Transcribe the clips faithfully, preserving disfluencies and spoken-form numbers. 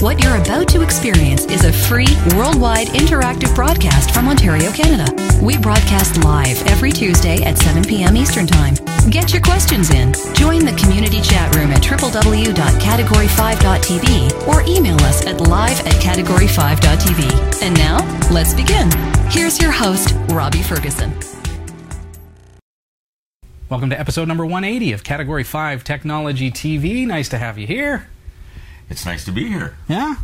What you're about to experience is a free, worldwide, interactive broadcast from Ontario, Canada. We broadcast live every Tuesday at seven p.m. Eastern Time. Get your questions in. Join the community chat room at w w w dot category five dot t v or email us at live at category five dot t v. And now, let's begin. Here's your host, Robbie Ferguson. Welcome to episode number one eighty of Category five Technology T V. Nice to have you here. It's nice to be here. Yeah.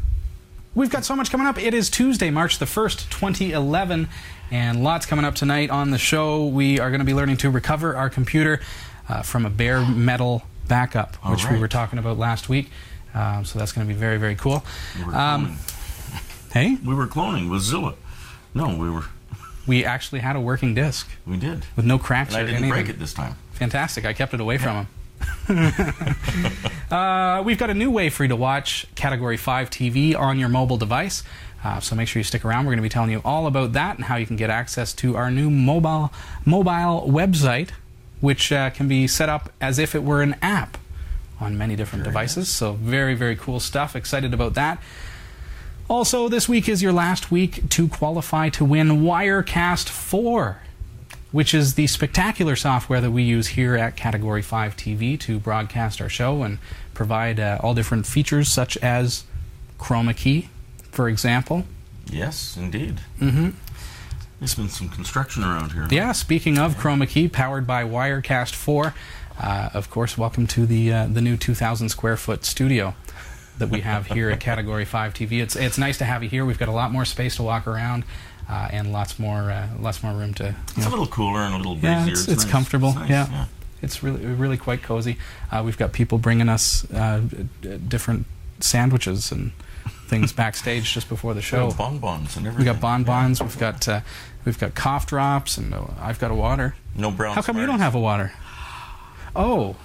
We've got so much coming up. It is Tuesday, March the first, twenty eleven, and lots coming up tonight on the show. We are going to be learning to recover our computer uh, from a bare metal backup, All which right. we were talking about last week. Um, so that's going to be very, very cool. We were um, cloning. Hey? We were cloning with Zilla. No, we were... We actually had a working disc. We did. With no cracks or anything. I didn't break it this time. Fantastic. I kept it away yeah. from him. uh, we've got a new way for you to watch Category five T V on your mobile device. Uh, so make sure you stick around. We're going to be telling you all about that and how you can get access to our new mobile, mobile website, which uh, can be set up as if it were an app on many different sure, devices. Yeah. So very, very cool stuff. Excited about that. Also, this week is your last week to qualify to win Wirecast four, which is the spectacular software that we use here at Category five T V to broadcast our show and provide uh, all different features, such as Chroma Key, for example. Yes, indeed. Mm-hmm. There's been some construction around here. Yeah, speaking of Chroma Key, powered by Wirecast four, uh, of course, welcome to the uh, the new two thousand square foot studio that we have here at Category five T V. It's it's nice to have you here. We've got a lot more space to walk around, uh, and lots more uh, lots more room to. It's know. a little cooler and a little breezier. Yeah, it's, it's, it's nice. comfortable. It's nice. yeah. yeah, it's really really quite cozy. Uh, we've got people bringing us uh, different sandwiches and things backstage just before the show. We got bonbons and everything. We got bonbons. Yeah. We've got uh, we've got cough drops, and uh, I've got a water. No brown. How come Smarties? You don't have a water? Oh.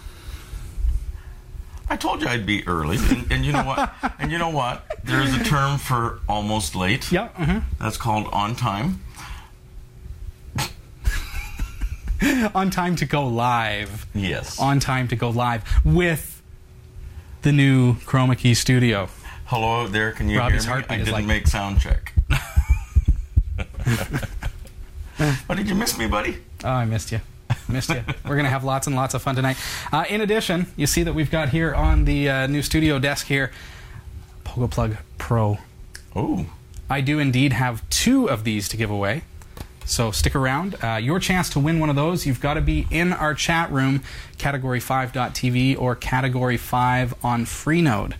I told you I'd be early, and, and you know what? And you know what? There's a term for almost late. Yeah. Uh-huh. That's called on time. On time to go live. Yes. On time to go live with the new Chroma Key studio. Hello out there. Can you Robbie's hear me? I didn't like... make sound check. Oh, did you miss me, buddy? Oh, I missed you. Missed you. We're going to have lots and lots of fun tonight. Uh, in addition, you see that we've got here on the uh, new studio desk here, Pogo Plug Pro. Oh. I do indeed have two of these to give away, so stick around. Uh, your chance to win one of those, you've got to be in our chat room, category five dot t v or Category five on FreeNode.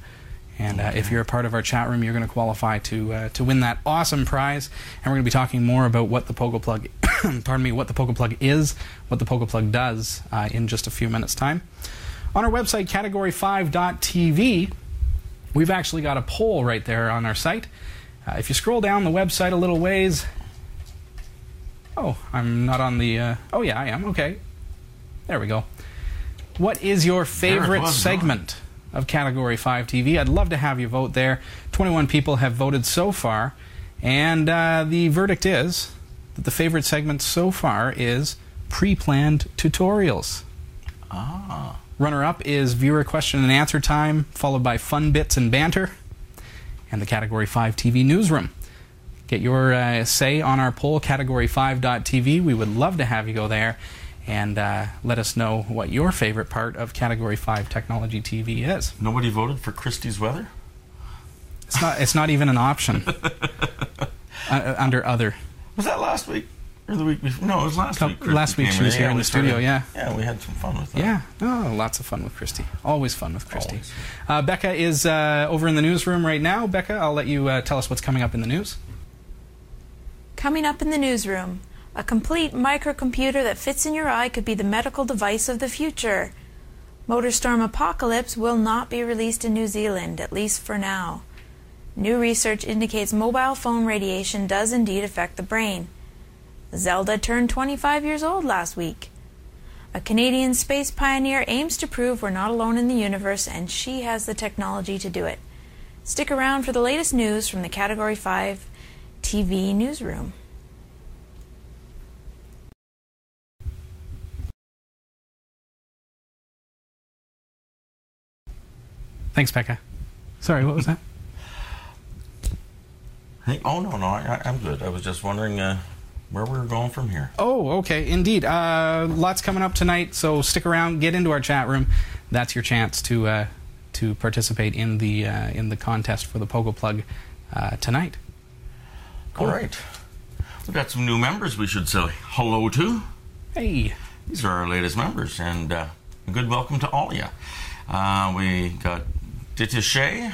And uh, okay. if you're a part of our chat room, you're going to qualify to uh, to win that awesome prize. And we're going to be talking more about what the Pogo Plug, pardon me, what the Pogo Plug is, what the Pogo Plug does uh, in just a few minutes' time. On our website, category five dot t v, we've actually got a poll right there on our site. Uh, if you scroll down the website a little ways, oh, I'm not on the. Uh, oh yeah, I am. Okay, there we go. What is your favorite segment on. of Category five T V? I'd love to have you vote there. twenty-one people have voted so far, and uh, the verdict is that the favorite segment so far is pre-planned tutorials. Ah. Runner-up is viewer question and answer time, followed by fun bits and banter, and the Category five T V newsroom. Get your uh, say on our poll, category five dot t v. We would love to have you go there and uh, let us know what your favorite part of Category five Technology T V is. Nobody voted for Christie's weather? It's not It's not even an option. uh, under other. Was that last week? Or the week before? No, it was last Co- week. Christy last week she was here in the studio, started, yeah. Yeah, we had some fun with that. Yeah, oh, lots of fun with Christy. Always fun with Christy. Uh, Becca is uh, over in the newsroom right now. Becca, I'll let you uh, tell us what's coming up in the news. Coming up in the newsroom... A complete microcomputer that fits in your eye could be the medical device of the future. Motorstorm Apocalypse will not be released in New Zealand, at least for now. New research indicates mobile phone radiation does indeed affect the brain. Zelda turned twenty-five years old last week. A Canadian space pioneer aims to prove we're not alone in the universe, and she has the technology to do it. Stick around for the latest news from the Category five T V newsroom. Thanks, Becca. Sorry, what was that? Hey, oh, no, no, I, I'm good. I was just wondering uh, where we were going from here. Oh, okay, indeed. Uh, lots coming up tonight, so stick around, get into our chat room. That's your chance to uh, to participate in the uh, in the contest for the Pogo Plug uh, tonight. Cool. All right. We've got some new members we should say hello to. Hey. These are our latest members, and uh, a good welcome to all of you. Uh, we got Ditache.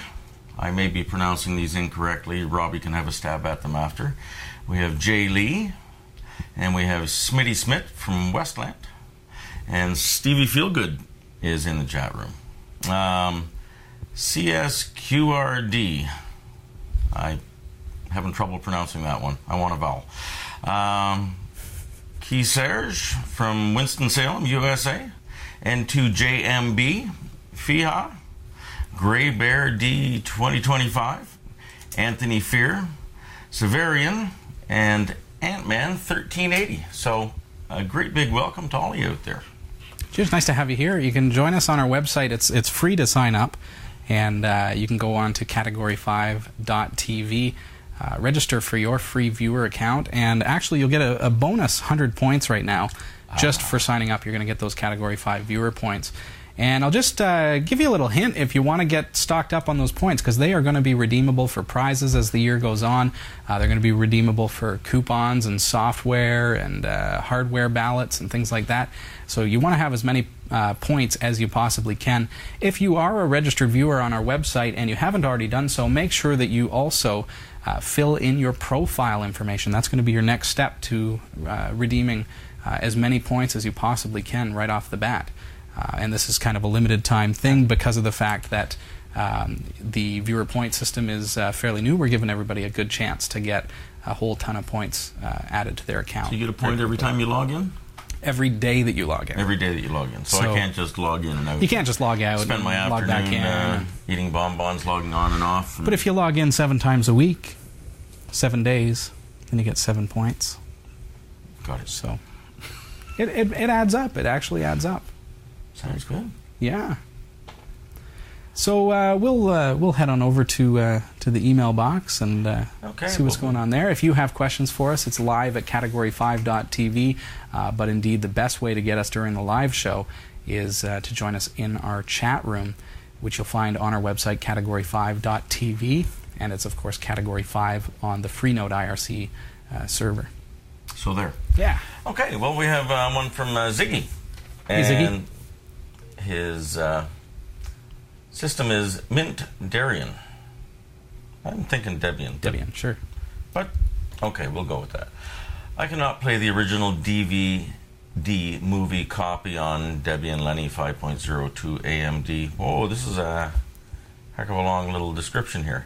I may be pronouncing these incorrectly. Robbie can have a stab at them after. We have Jay Lee, and we have Smitty Smith from Westland, and Stevie Feelgood is in the chat room. Um, C S Q R D. I having trouble pronouncing that one. I want a vowel. Um, Key Serge from Winston-Salem, U S A. N two J M B, Fiha, Gray Bear D twenty twenty-five, Anthony Fear, Severian, and Ant-Man thirteen eighty. So a great big welcome to all of you out there. Cheers, nice to have you here. You can join us on our website. It's, it's free to sign up, and uh, you can go on to category five dot T V. Uh, register for your free viewer account, and actually you'll get a, a bonus one hundred points right now just uh, for signing up. You're going to get those Category five viewer points. And I'll just uh, give you a little hint if you want to get stocked up on those points, because they are going to be redeemable for prizes as the year goes on. Uh, they're going to be redeemable for coupons and software and uh, hardware ballots and things like that. So you want to have as many uh, points as you possibly can. If you are a registered viewer on our website and you haven't already done so, make sure that you also Uh, fill in your profile information. That's going to be your next step to uh, redeeming uh, as many points as you possibly can right off the bat. Uh, and this is kind of a limited time thing because of the fact that um, the viewer point system is uh, fairly new. We're giving everybody a good chance to get a whole ton of points uh, added to their account. So you get a point every time you log in? Every day that you log in. Every day that you log in. So, so I can't just log in and out. You can't just log out. Spend my and afternoon log back in. Uh, eating bonbons, logging on and off. And but if you log in seven times a week, seven days, then you get seven points. Got it. So it, it, it adds up. It actually adds up. Sounds good. Yeah. So uh, we'll uh, we'll head on over to uh, to the email box and uh, okay, see what's well, going on there. If you have questions for us, it's live at category five dot T V. Uh, but indeed, the best way to get us during the live show is uh, to join us in our chat room, which you'll find on our website, category five dot T V. And it's, of course, Category five on the FreeNode I R C uh, server. So there. Yeah. Okay, well, we have uh, one from uh, Ziggy. And hey, Ziggy. His... Uh, system is Mint Debian. I'm thinking Debian. Debian, sure. But, okay, we'll go with that. I cannot play the original D V D movie copy on Debian Lenny five point oh two A M D. Oh, this is a heck of a long little description here.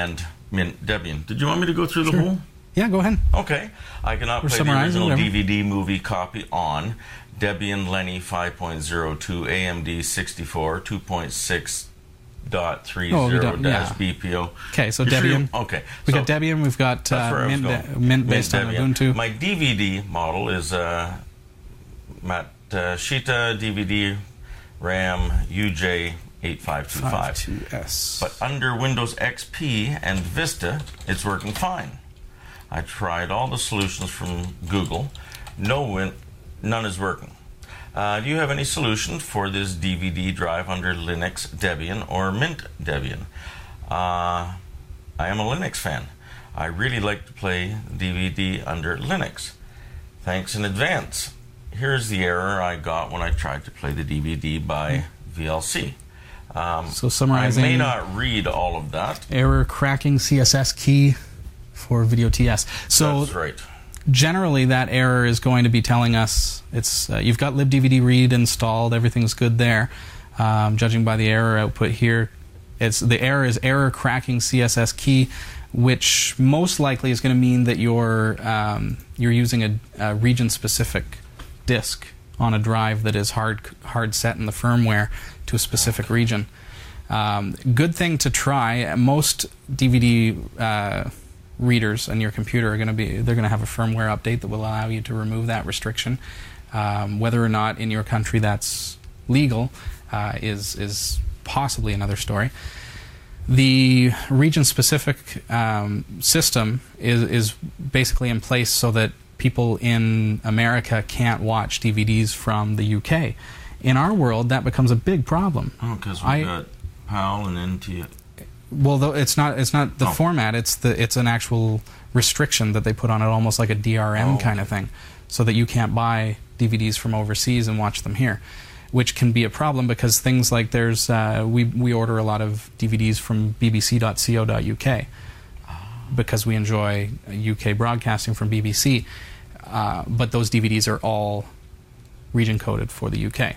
And Mint Debian. Did you want me to go through the sure. whole? Yeah, go ahead. Okay. I cannot We're play the original D V D movie copy on Debian Lenny five point oh two A M D sixty-four two point six point three point zero oh, yeah. B P O. Okay, so You're Debian. Sure? Okay. We so got Debian, we've got uh, Mint, de Mint based Mint on Ubuntu. My D V D model is uh, Matsushita D V D RAM U J eight five two five. But under Windows X P and Vista, it's working fine. I tried all the solutions from Google. No win None is working. Uh, do you have any solution for this D V D drive under Linux Debian or Mint Debian? Uh, I am a Linux fan. I really like to play D V D under Linux. Thanks in advance. Here's the error I got when I tried to play the D V D by V L C. Um, so summarizing, I may not read all of that. Error cracking C S S key for video T S. So that's right. Generally, that error is going to be telling us it's uh, you've got libdvdread installed, everything's good there. Um, judging by the error output here, it's the error is error cracking C S S key, which most likely is going to mean that you're um, you're using a, a region-specific disk on a drive that is hard hard set in the firmware to a specific region. Um, good thing to try. Most D V D Uh, readers on your computer are going to be they're going to have a firmware update that will allow you to remove that restriction. Um, whether or not in your country that's legal uh, is is possibly another story. The region-specific um, system is, is basically in place so that people in America can't watch D V Ds from the U K. In our world, that becomes a big problem. Oh, because we've got PAL and N T S C. Well, though, it's not it's not the oh. format. It's the it's an actual restriction that they put on it, almost like a D R M oh, kind okay. of thing, so that you can't buy D V Ds from overseas and watch them here, which can be a problem because things like there's uh, we we order a lot of D V Ds from b b c dot co dot u k because we enjoy U K broadcasting from B B C, uh, but those D V Ds are all region coded for the U K.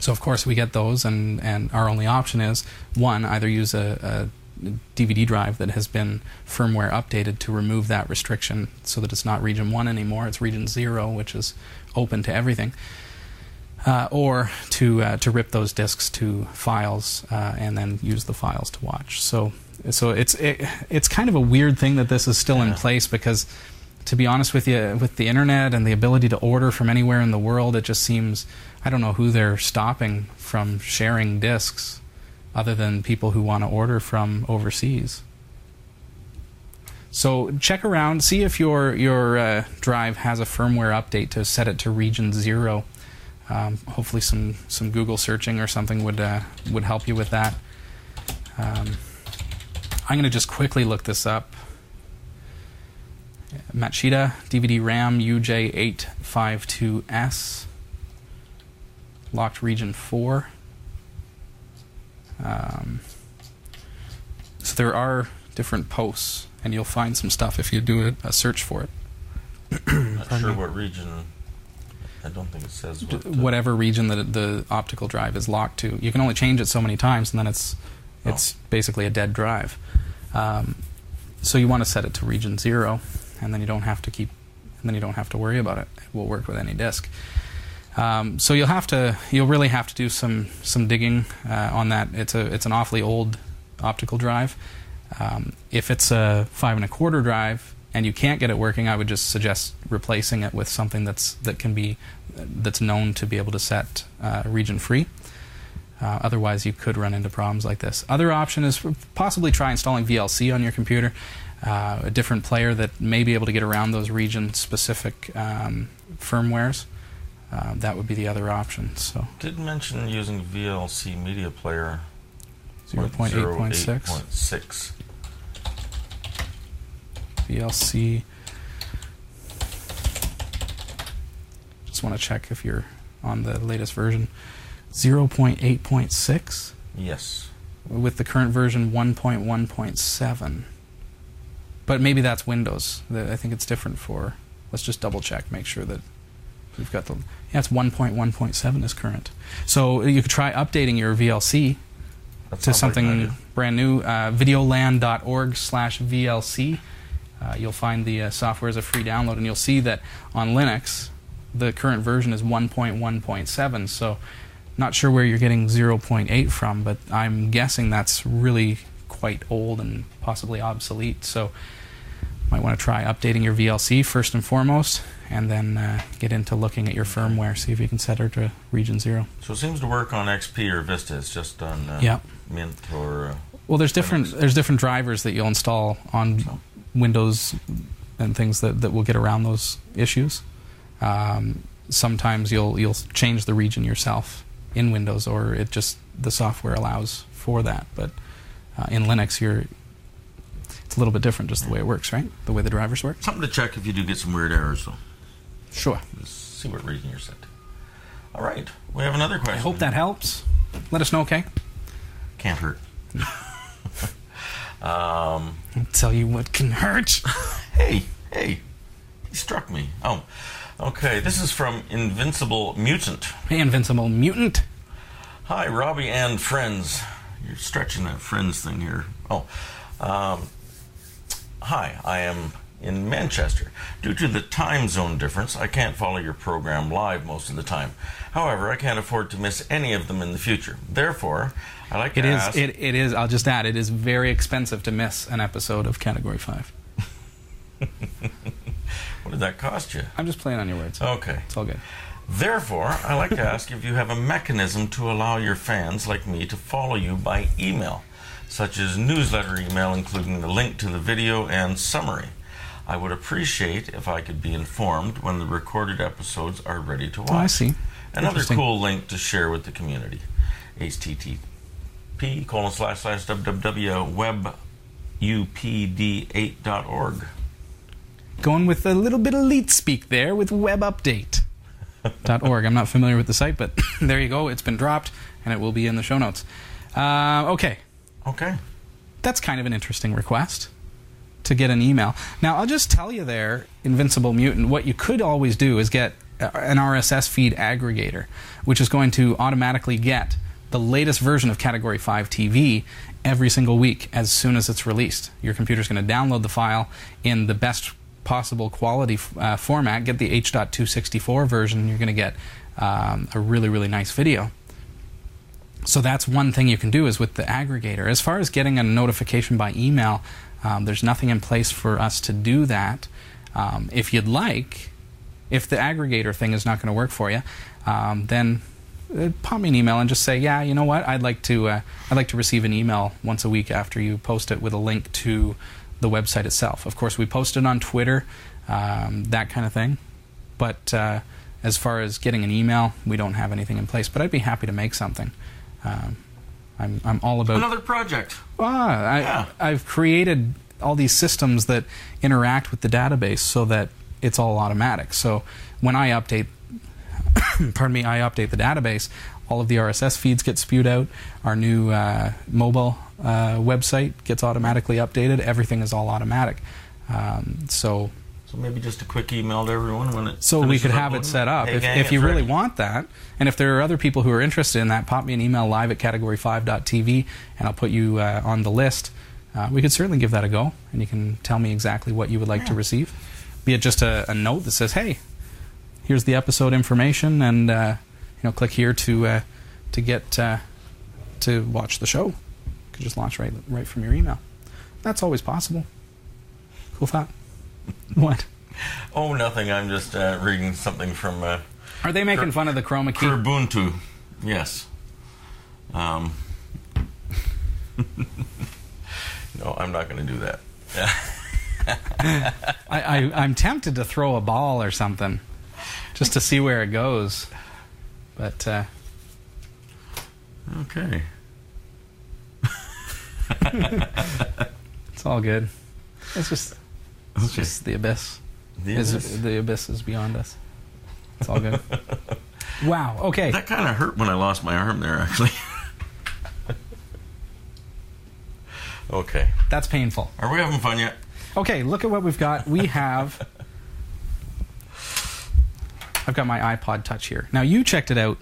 So of course we get those, and, and our only option is, one, either use a, a D V D drive that has been firmware updated to remove that restriction so that it's not region one anymore, it's region zero, which is open to everything, uh, or to uh, to rip those discs to files uh, and then use the files to watch. So so it's it, it's kind of a weird thing that this is still yeah. in place because, to be honest with you, with the internet and the ability to order from anywhere in the world, it just seems, I don't know who they're stopping from sharing discs other than people who want to order from overseas. So check around, see if your, your uh, drive has a firmware update to set it to region zero. Um, hopefully some, some Google searching or something would, uh, would help you with that. Um, I'm going to just quickly look this up. Matsushita, D V D RAM U J eight five two S, locked region four. Um, so there are different posts, and you'll find some stuff if you do a, a search for it. Not sure me. what region. I don't think it says what. D whatever region that it, the optical drive is locked to. You can only change it so many times, and then it's it's oh. basically a dead drive. Um, so you want to set it to region zero, and then you don't have to keep, and then you don't have to worry about it. It will work with any disk. Um, so you'll have to, you'll really have to do some some digging uh, on that. It's a, it's an awfully old optical drive. Um, if it's a five and a quarter drive and you can't get it working, I would just suggest replacing it with something that's that can be, that's known to be able to set uh, region free. Uh, otherwise, you could run into problems like this. Other option is possibly try installing V L C on your computer. Uh, a different player that may be able to get around those region-specific um, firmwares. Uh, that would be the other option. So did mention using V L C Media Player zero point eight point six. V L C. Just want to check if you're on the latest version. zero point eight point six? Yes. With the current version one point one point seven. But maybe that's Windows. I think it's different for... Let's just double check, make sure that we've got the... Yeah, it's one point one point seven is current. So you could try updating your V L C that to something like brand new. Uh, videoland dot org slash V L C. Uh, you'll find the uh, software as a free download, and you'll see that on Linux, the current version is one point one point seven. So... Not sure where you're getting zero point eight from, but I'm guessing that's really quite old and possibly obsolete. So might want to try updating your V L C first and foremost, and then uh, get into looking at your firmware, see if you can set it to region zero. So it seems to work on X P or Vista. It's just on uh, yep. Mint or... Uh, well, there's different, there's different drivers that you'll install on so. Windows and things that, that will get around those issues. Um, sometimes you'll, you'll change the region yourself in Windows, or it just the software allows for that. But uh, in Linux, you're it's a little bit different, just the way it works, right? The way the drivers work. Something to check if you do get some weird errors, though. Sure. Let's see what region you're set to. All right, we have another question. I hope that helps. Let us know, okay? Can't hurt. um, I'll tell you what can hurt. hey, hey, he struck me. Oh. Okay, this is from Invincible Mutant. Hey, Invincible Mutant. Hi, Robbie and friends. You're stretching that friends thing here. Oh. Um, hi, I am in Manchester. Due to the time zone difference, I can't follow your program live most of the time. However, I can't afford to miss any of them in the future. Therefore, I like to it is, ask... It, it is, I'll just add, it is very expensive to miss an episode of Category five. What did that cost you? I'm just playing on your words. Okay. It's all good. Therefore, I like to ask if you have a mechanism to allow your fans like me to follow you by email. such as newsletter email including the link to the video and summary. I would appreciate if I could be informed when the recorded episodes are ready to watch. Oh, I see. Another cool link to share with the community. H T T P colon slash slash www dot web u p d eight dot org. Going with a little bit of elite speak there with web update dot org. I'm not familiar with the site, but there you go. It's been dropped, and it will be in the show notes. Uh, okay. Okay. That's kind of an interesting request to get an email. Now, I'll just tell you there, Invincible Mutant, what you could always do is get an R S S feed aggregator, which is going to automatically get the latest version of Category five T V every single week as soon as it's released. Your computer's going to download the file in the best possible quality uh, format, get the H dot two sixty-four version, you're going to get um, a really, really nice video. So that's one thing you can do is with the aggregator. As far as getting a notification by email, um, there's nothing in place for us to do that. Um, if you'd like, if the aggregator thing is not going to work for you, um, then pop me an email and just say, yeah, you know what, I'd like to uh, I'd like to receive an email once a week after you post it with a link to the website itself. Of course, we post it on Twitter, um, that kind of thing. But uh, as far as getting an email, we don't have anything in place. But I'd be happy to make something. Um, I'm I'm all about another project. Ah, I, yeah. I've created all these systems that interact with the database so that it's all automatic. So when I update. Pardon me, I update the database. All of the R S S feeds get spewed out. Our new uh, mobile uh, website gets automatically updated. Everything is all automatic. Um, so, so maybe just a quick email to everyone when it. So we could have it set up. Hey, if, gang, if you really ready. want that, and if there are other people who are interested in that, pop me an email live at category five dot t v, and I'll put you uh, on the list. Uh, we could certainly give that a go, and you can tell me exactly what you would like yeah. to receive. Be it just a, a note that says, "Hey, here's the episode information, and uh, you know, click here to uh, to get uh, to watch the show." You can just launch right right from your email. That's always possible. Cool thought. What? Oh, nothing. I'm just uh, reading something from. Uh, Are they making Ker- fun of the Chroma Key? Ubuntu. Yes. Um. No, I'm not going to do that. I, I I'm tempted to throw a ball or something. Just to see where it goes, but uh, okay, it's all good. It's just, it's okay. just the abyss. The abyss. Is, the abyss is beyond us. It's all good. Wow. Okay. That kind of hurt when I lost my arm there, actually. Okay. That's painful. Are we having fun yet? Okay. Look at what we've got. We have. I've got my iPod Touch here. Now, you checked it out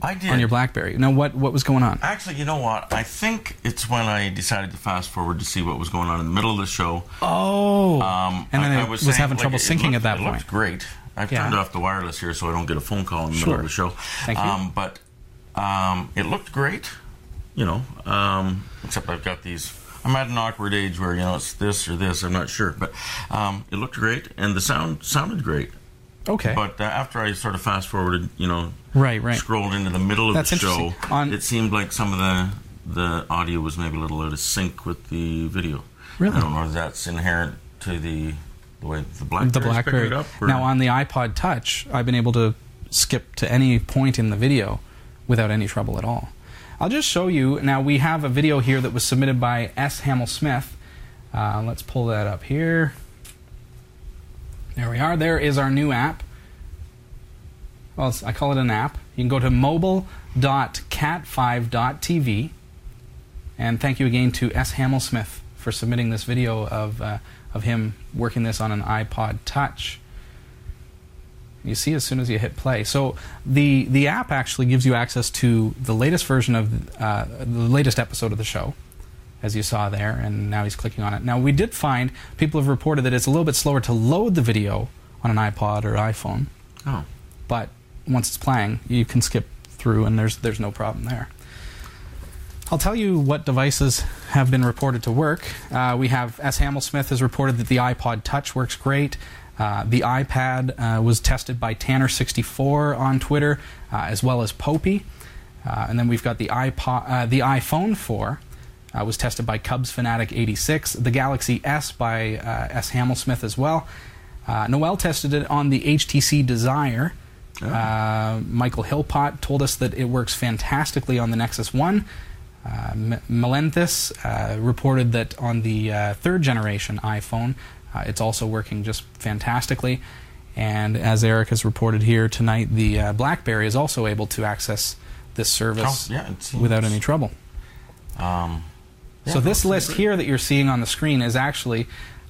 I did. on your BlackBerry. Now, what, what was going on? Actually, you know what? I think it's when I decided to fast forward to see what was going on in the middle of the show. Oh. Um, and then I, I was, was saying, having like, trouble syncing looked, at that it point. It great. I've yeah. turned off the wireless here so I don't get a phone call in the sure. middle of the show. Thank you. Um, but um, it looked great, you know, um, except I've got these... I'm at an awkward age where, you know, it's this or this. I'm not sure. But um, it looked great, and the sound sounded great. Okay. But uh, after I sort of fast-forwarded, you know, right, right. scrolled into the middle of That's the show, On... it seemed like some of the the audio was maybe a little out of sync with the video. Really? I don't know if that's inherent to the, the way the BlackBerry the BlackBerry. picked it up. Or... Now, on the iPod Touch, I've been able to skip to any point in the video without any trouble at all. I'll just show you. Now, we have a video here that was submitted by S. Hamill Smith. Uh, let's pull that up here. There we are. There is our new app. Well, I call it an app. You can go to mobile dot cat five dot t v. And thank you again to S. Hamill Smith for submitting this video of uh, of him working this on an iPod Touch. You see as soon as you hit play. So the, the app actually gives you access to the latest version of uh, the latest episode of the show, as you saw there, and now he's clicking on it. Now, we did find, people have reported that it's a little bit slower to load the video on an iPod or iPhone. Oh. But once it's playing, you can skip through, and there's there's no problem there. I'll tell you what devices have been reported to work. Uh, we have S. Hamill Smith has reported that the iPod Touch works great. Uh, the iPad uh, was tested by Tanner sixty-four on Twitter, uh, as well as Popey. Uh, and then we've got the iPod, uh, the iPhone four uh, was tested by Cubs Fanatic eighty-six. The Galaxy S by uh, S. Hamill Smith as well. Uh, Noel tested it on the H T C Desire. Oh. Uh, Michael Hillpot told us that it works fantastically on the Nexus One. Uh, M- Melenthus uh, reported that on the uh, third generation iPhone, uh, it's also working just fantastically. And as Eric has reported here tonight, the uh, BlackBerry is also able to access this service oh, yeah, without any trouble. Um, yeah, so this list great. here that you're seeing on the screen is actually,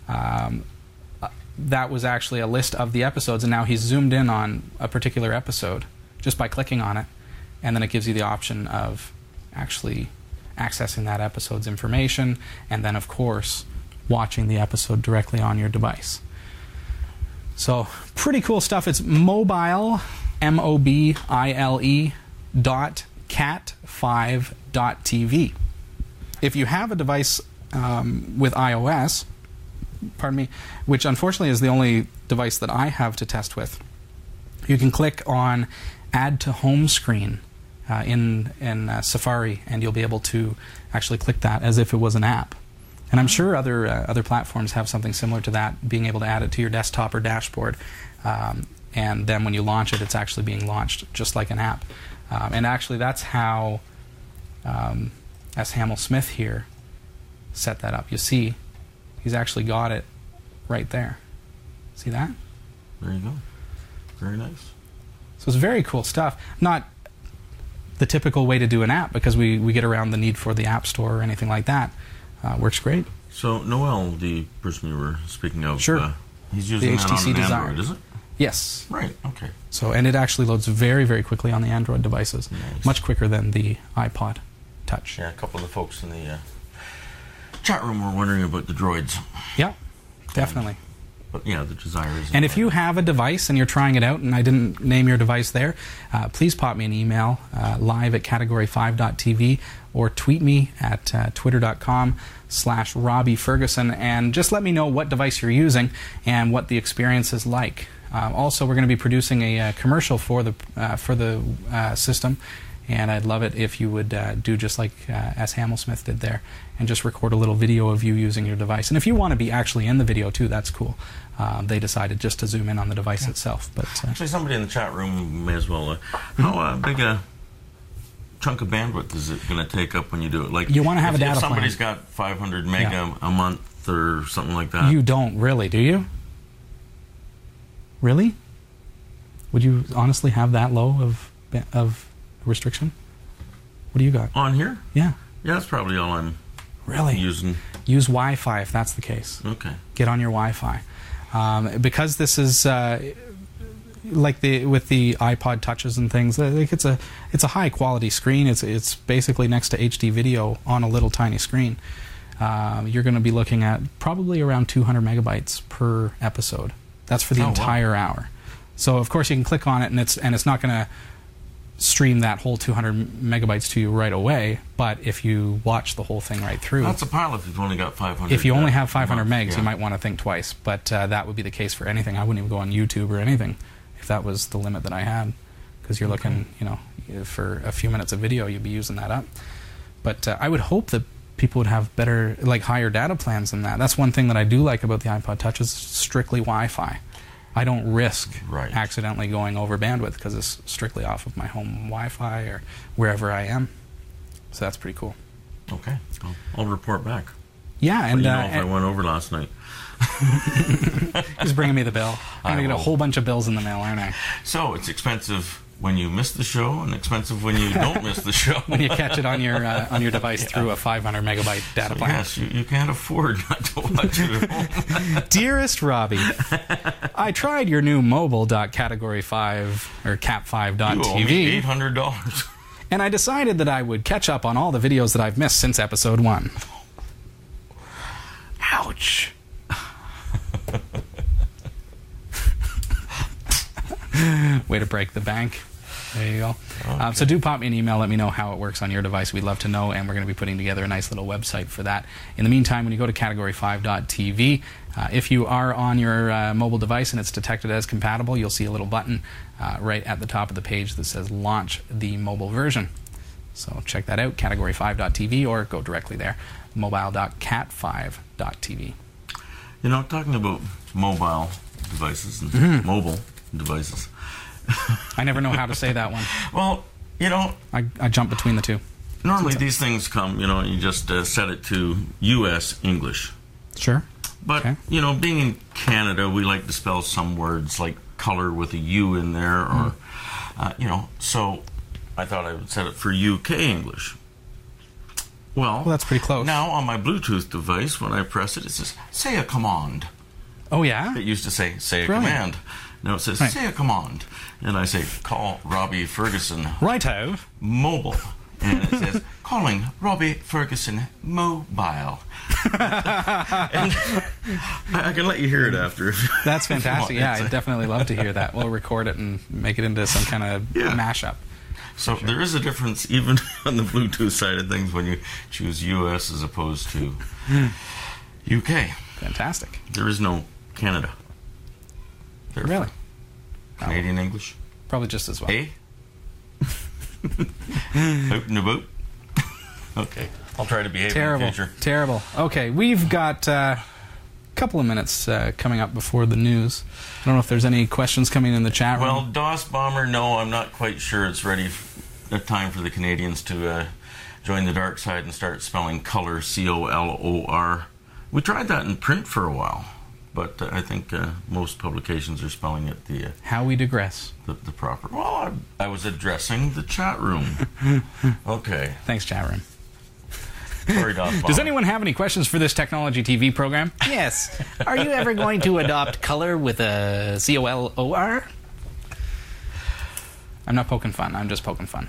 um, uh, that was actually a list of the episodes, and now he's zoomed in on a particular episode just by clicking on it, and then it gives you the option of actually accessing that episode's information, and then, of course, watching the episode directly on your device. So, pretty cool stuff. It's mobile, M O B I L E, dot cat five dot T V. If you have a device um, with iOS, pardon me, which unfortunately is the only device that I have to test with, you can click on Add to Home Screen uh, in, in uh, Safari, and you'll be able to actually click that as if it was an app. And I'm sure other uh, other platforms have something similar to that, being able to add it to your desktop or dashboard. Um, and then when you launch it, it's actually being launched just like an app. Um, and actually, that's how um, S. Hamill Smith here set that up. You see, he's actually got it right there. See that? There you go. Very nice. So it's very cool stuff. Not the typical way to do an app, because we, we get around the need for the App Store or anything like that. Uh, works great. So, Noel, the person you were speaking of, sure. uh, he's using the that H T C on an Android, is it? Yes. Right, okay. So, and it actually loads very, very quickly on the Android devices. Nice. Much quicker than the iPod Touch. Yeah, a couple of the folks in the uh, chat room were wondering about the droids. Yeah, definitely. But, yeah, the Desire is... And if you have a device and you're trying it out, and I didn't name your device there, uh, please pop me an email, uh, live at category five dot t v, or tweet me at uh, twitter.com slash Robbie Ferguson, and just let me know what device you're using and what the experience is like. Uh, also, we're going to be producing a uh, commercial for the, uh, for the uh, system, and I'd love it if you would uh, do just like uh, S. Hamill Smith did there, and just record a little video of you using your device. And if you want to be actually in the video, too, that's cool. Um, they decided just to zoom in on the device yeah. itself. But uh, actually, somebody in the chat room may as well. Uh, how uh, big a chunk of bandwidth is it going to take up when you do it? Like, you want to have if, a data if somebody's plan. got five hundred mega yeah. a month or something like that. You don't really, do you? Really? Would you honestly have that low of of restriction? What do you got on here? Yeah. Yeah, that's probably all I'm really using. Use Wi-Fi if that's the case. Okay. Get on your Wi-Fi. Um, because this is uh, like the with the iPod Touches and things, like it's a it's a high quality screen. It's it's basically next to H D video on a little tiny screen. Uh, you're going to be looking at probably around two hundred megabytes per episode. That's for the oh, entire wow. hour. So of course you can click on it, and it's and it's not going to stream that whole two hundred megabytes to you right away, but if you watch the whole thing right through... That's a pile if you've only got five hundred. If you only have five hundred megs, yeah. you might want to think twice, but uh, that would be the case for anything. I wouldn't even go on YouTube or anything if that was the limit that I had, because you're okay. looking, you know, for a few minutes of video, you'd be using that up. But uh, I would hope that people would have better, like, higher data plans than that. That's one thing that I do like about the iPod Touch is strictly Wi-Fi. I don't risk right. accidentally going over bandwidth because it's strictly off of my home Wi-Fi or wherever I am. So that's pretty cool. Okay. I'll, I'll report back. Yeah. But and you know, uh, if and I went over last night. He's bringing me the bill. I'm going to get a whole bunch of bills in the mail, aren't I? So it's expensive when you miss the show and expensive when you don't miss the show. When you catch it on your uh, on your device yeah. through a five hundred megabyte data so plan. Yes, you, you can't afford not to watch it at home. Dearest Robbie, I tried your new mobile dot category five or cat five dot t v. You owe me eight hundred dollars. And I decided that I would catch up on all the videos that I've missed since episode one. Ouch. Way to break the bank. There you go. Okay. Um, so do pop me an email. Let me know how it works on your device. We'd love to know, and we're going to be putting together a nice little website for that. In the meantime, when you go to category five dot t v, uh, if you are on your uh, mobile device and it's detected as compatible, you'll see a little button uh, right at the top of the page that says Launch the Mobile Version. So check that out, category five dot t v, or go directly there, mobile dot cat five dot t v. You know, talking about mobile devices and mm-hmm. mobile devices. I never know how to say that one. Well, you know, I, I jump between the two. Normally these things come, you know, you just uh, set it to U S English. Sure. But, okay. you know, being in Canada, we like to spell some words like color with a U in there, or, mm. uh, you know, so I thought I would set it for U K English. Well, well, that's pretty close. Now on my Bluetooth device, when I press it, it says, say a command. Oh, yeah? It used to say, say a Brilliant. command. Now it says, right. say a command. And I say, call Robbie Ferguson. Righto. Mobile. And it says, calling Robbie Ferguson mobile. And I can let you hear it after. That's fantastic. Yeah, I'd definitely love to hear that. We'll record it and make it into some kind of yeah. mashup. So sure. there is a difference even on the Bluetooth side of things when you choose U S as opposed to U K. Fantastic. There is no Canada. Therefore, really? Canadian um, English? Probably just as well. Eh? Out and about. Okay. I'll try to behave Terrible. in the future. Terrible. Okay, we've got uh, a couple of minutes uh, coming up before the news. I don't know if there's any questions coming in the chat room. Well, DOS Bomber, no, I'm not quite sure it's ready. A time for the Canadians to uh, join the dark side and start spelling color, C O L O R. We tried that in print for a while, but uh, I think uh, most publications are spelling it the... Uh, How we digress. The, the proper... Well, I, I was addressing the chat room. Okay. Thanks, chat room. Sorry, DOS Bomber. Does anyone have any questions for this Technology T V program? Yes. Are you ever going to adopt color with a C O L O R? I'm not poking fun. I'm just poking fun.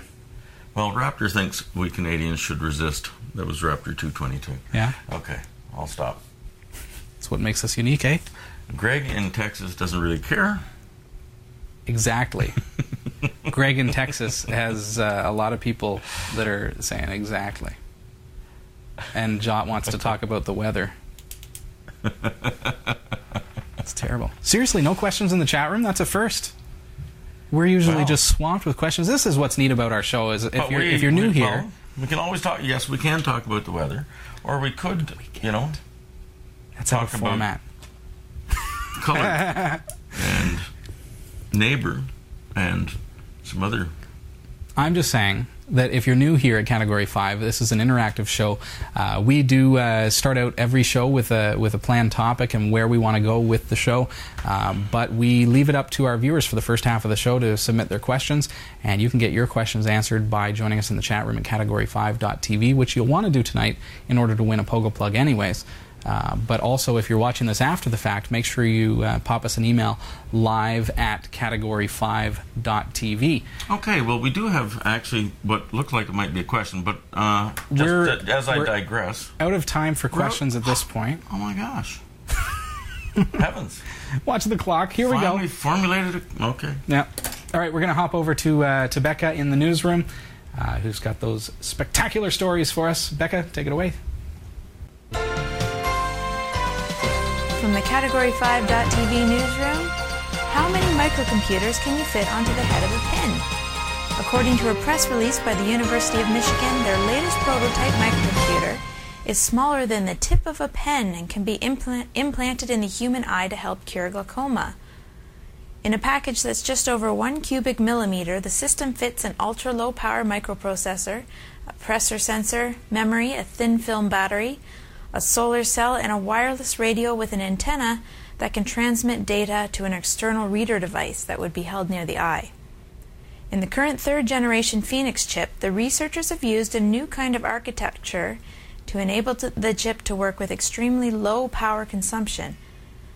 Well, Raptor thinks we Canadians should resist. That was Raptor two twenty-two. Yeah? Okay. I'll stop. That's what makes us unique, eh? Greg in Texas doesn't really care. Exactly. Greg in Texas has uh, a lot of people that are saying exactly. And Jot wants to talk about the weather. It's terrible. Seriously, no questions in the chat room? That's a first. We're usually well, just swamped with questions. This is what's neat about our show, is if you're, we, if you're new we, here... Well, we can always talk... Yes, we can talk about the weather. Or we could, we you know... That's talk out of format. Color and neighbor and some other. I'm just saying that if you're new here at Category five, this is an interactive show. Uh, we do uh, start out every show with a with a planned topic and where we want to go with the show, um, but we leave it up to our viewers for the first half of the show to submit their questions, and you can get your questions answered by joining us in the chat room at category five dot t v, which you'll want to do tonight in order to win a Pogo Plug anyways. Uh, but also, if you're watching this after the fact, make sure you uh, pop us an email, live at category five dot t v. Okay, well, we do have actually what looks like it might be a question, but uh, just we're, uh, as I we're digress... out of time for questions out, at this point. Oh, my gosh. Heavens. Watch the clock. Here Finally we go. Finally formulated it. Okay. Yeah. All right, we're going to hop over to, uh, to Becca in the newsroom, uh, who's got those spectacular stories for us. Becca, take it away. From the Category five dot t v newsroom, how many microcomputers can you fit onto the head of a pin? According to a press release by the University of Michigan, their latest prototype microcomputer is smaller than the tip of a pen and can be impl- implanted in the human eye to help cure glaucoma. In a package that's just over one cubic millimeter, the system fits an ultra-low-power microprocessor, a pressure sensor, memory, a thin-film battery, a solar cell, and a wireless radio with an antenna that can transmit data to an external reader device that would be held near the eye. In the current third-generation Phoenix chip, the researchers have used a new kind of architecture to enable the chip to work with extremely low power consumption.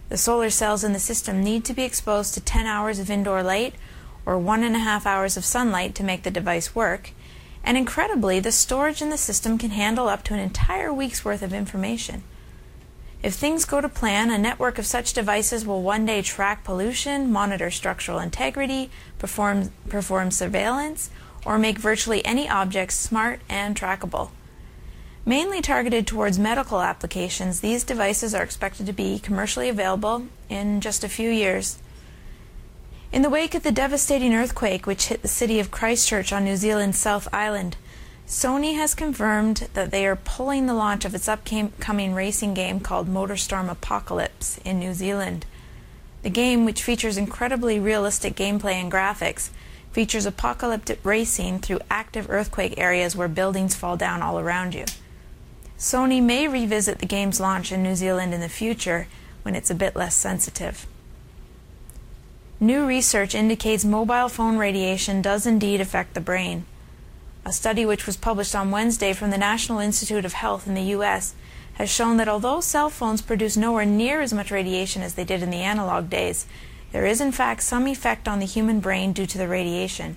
The solar cells in the system need to be exposed to ten hours of indoor light or one and a half hours of sunlight to make the device work. And incredibly, the storage in the system can handle up to an entire week's worth of information. If things go to plan, a network of such devices will one day track pollution, monitor structural integrity, perform, perform surveillance, or make virtually any object smart and trackable. Mainly targeted towards medical applications, these devices are expected to be commercially available in just a few years. In the wake of the devastating earthquake which hit the city of Christchurch on New Zealand's South Island, Sony has confirmed that they are pulling the launch of its upcoming racing game called Motorstorm Apocalypse in New Zealand. The game, which features incredibly realistic gameplay and graphics, features apocalyptic racing through active earthquake areas where buildings fall down all around you. Sony may revisit the game's launch in New Zealand in the future when it's a bit less sensitive. New research indicates mobile phone radiation does indeed affect the brain. A study which was published on Wednesday from the National Institute of Health in the U S has shown that although cell phones produce nowhere near as much radiation as they did in the analog days, there is in fact some effect on the human brain due to the radiation.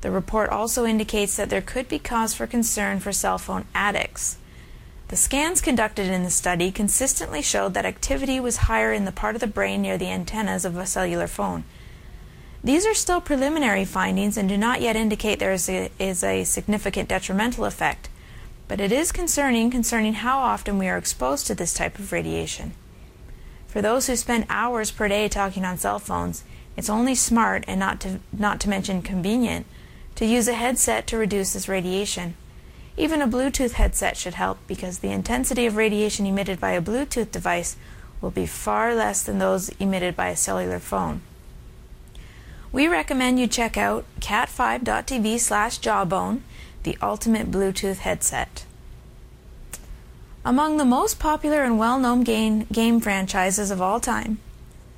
The report also indicates that there could be cause for concern for cell phone addicts. The scans conducted in the study consistently showed that activity was higher in the part of the brain near the antennas of a cellular phone. These are still preliminary findings and do not yet indicate there is a, is a significant detrimental effect, but it is concerning concerning how often we are exposed to this type of radiation. For those who spend hours per day talking on cell phones, it's only smart, and not to, not to mention convenient, to use a headset to reduce this radiation. Even a Bluetooth headset should help, because the intensity of radiation emitted by a Bluetooth device will be far less than those emitted by a cellular phone. We recommend you check out cat five dot t v slash jawbone, the ultimate Bluetooth headset. Among the most popular and well-known game, game franchises of all time,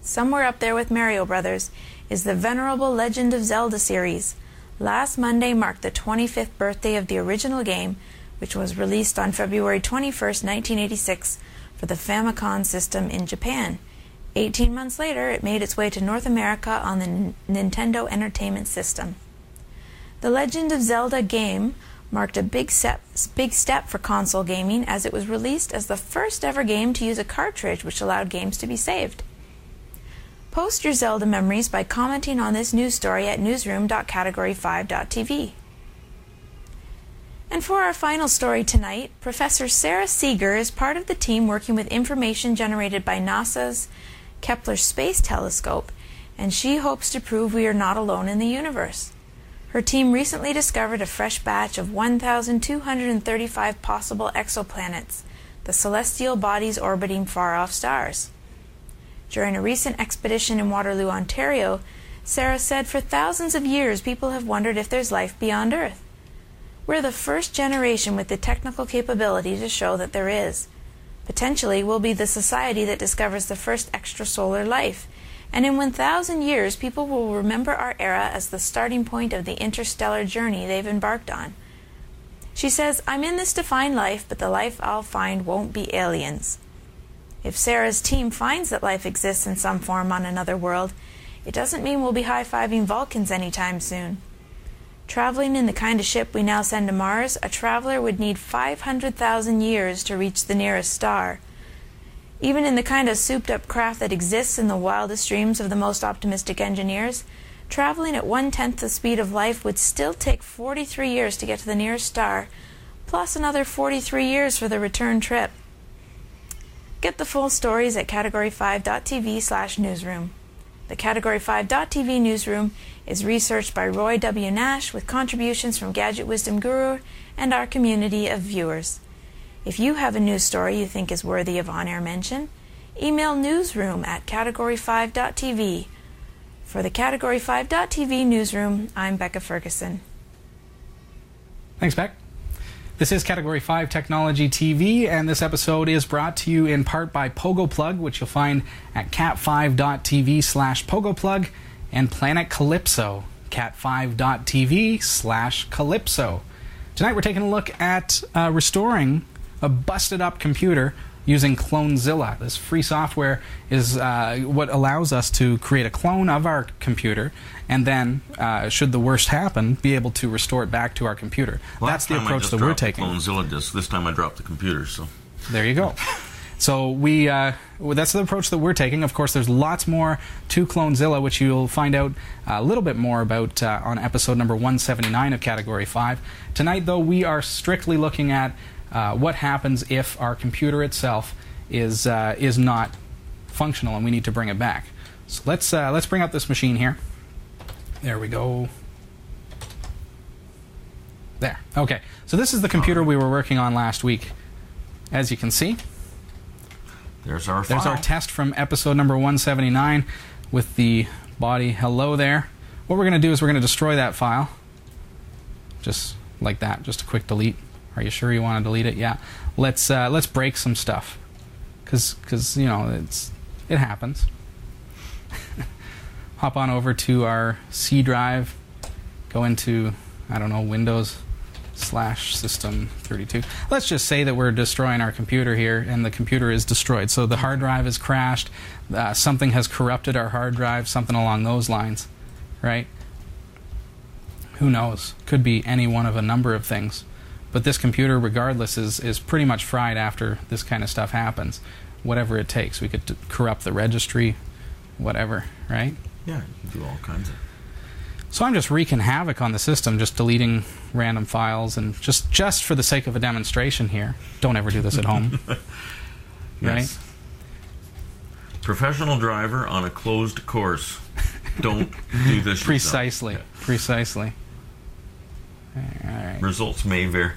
somewhere up there with Mario Brothers, is the venerable Legend of Zelda series. Last Monday marked the twenty-fifth birthday of the original game, which was released on February twenty-first, nineteen eighty-six, for the Famicom system in Japan. eighteen months later, it made its way to North America on the N- Nintendo Entertainment System. The Legend of Zelda game marked a big, se- big step for console gaming, as it was released as the first ever game to use a cartridge which allowed games to be saved. Post your Zelda memories by commenting on this news story at newsroom dot category five dot t v. And for our final story tonight, Professor Sarah Seeger is part of the team working with information generated by NASA's Kepler Space Telescope, and she hopes to prove we are not alone in the universe. Her team recently discovered a fresh batch of one thousand two hundred thirty-five possible exoplanets, the celestial bodies orbiting far-off stars. During a recent expedition in Waterloo, Ontario, Sarah said, "For thousands of years, people have wondered if there's life beyond Earth. We're the first generation with the technical capability to show that there is. Potentially, we'll be the society that discovers the first extrasolar life, and in one thousand years people will remember our era as the starting point of the interstellar journey they've embarked on." She says, "I'm in this to find life, but the life I'll find won't be aliens." If Sarah's team finds that life exists in some form on another world, it doesn't mean we'll be high-fiving Vulcans anytime soon. Traveling in the kind of ship we now send to Mars, a traveler would need five hundred thousand years to reach the nearest star. Even in the kind of souped-up craft that exists in the wildest dreams of the most optimistic engineers, traveling at one-tenth the speed of light would still take forty-three years to get to the nearest star, plus another forty-three years for the return trip. Get the full stories at category five dot t v slash newsroom. The category five dot t v newsroom is researched by Roy W. Nash, with contributions from Gadget Wisdom Guru and our community of viewers. If you have a news story you think is worthy of on-air mention, email newsroom at category five dot t v. For the category five dot t v newsroom, I'm Becca Ferguson. Thanks, Beck. This is Category five Technology T V, and this episode is brought to you in part by Pogo Plug, which you'll find at cat five dot t v slash pogoplug, and Planet Calypso, cat five dot t v slash calypso. Tonight we're taking a look at uh, restoring a busted-up computer using Clonezilla. This free software is uh, what allows us to create a clone of our computer, and then, uh, should the worst happen, be able to restore it back to our computer. Well, that's the approach that we're taking. Clonezilla disk. This time I dropped the computer, so... There you go. So we uh, well, that's the approach that we're taking. Of course, there's lots more to Clonezilla, which you'll find out a little bit more about uh, on episode number one seventy-nine of Category five. Tonight, though, we are strictly looking at uh, what happens if our computer itself is uh, is not functional and we need to bring it back. So let's uh, let's bring up this machine here. There we go. There. Okay. So this is the computer we were working on last week. As you can see, there's our file. There's our test from episode number one seventy-nine with the body hello there. What we're going to do is we're going to destroy that file. Just like that. Just a quick delete. Are you sure you want to delete it? Yeah. Let's uh, let's break some stuff. 'Cause, 'cause, you know, it's it happens. Hop on over to our C drive. Go into, I don't know, Windows slash system thirty-two. Let's just say that we're destroying our computer here, and the computer is destroyed. So the hard drive is crashed. Uh, something has corrupted our hard drive, something along those lines, right? Who knows? Could be any one of a number of things. But this computer, regardless, is, is pretty much fried after this kind of stuff happens. Whatever it takes. We could corrupt the registry, whatever, right? Yeah, you can do all kinds of. So I'm just wreaking havoc on the system, just deleting random files, and just, just for the sake of a demonstration here. Don't ever do this at home. Yes. Right? Professional driver on a closed course. Don't do this precisely. Yourself. Yeah. Precisely. All right. Results may vary.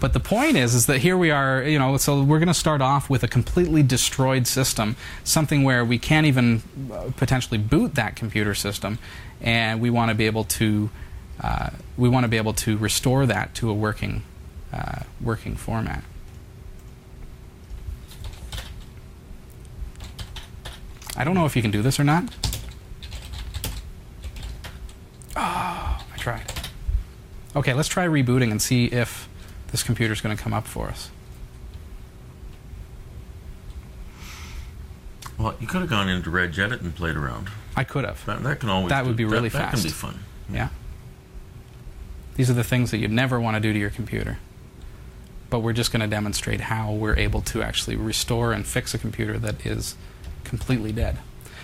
But the point is, is that here we are, you know, so we're going to start off with a completely destroyed system, something where we can't even potentially boot that computer system, and we want to be able to, uh, we want to be able to restore that to a working, uh, working format. I don't know if you can do this or not. Oh, I tried. Okay, let's try rebooting and see if this computer's going to come up for us. Well, you could have gone into regedit and played around. I could have. That, that can always. That do, would be really that, fast. That can be fun. Yeah. yeah. These are the things that you'd never want to do to your computer. But we're just going to demonstrate how we're able to actually restore and fix a computer that is completely dead.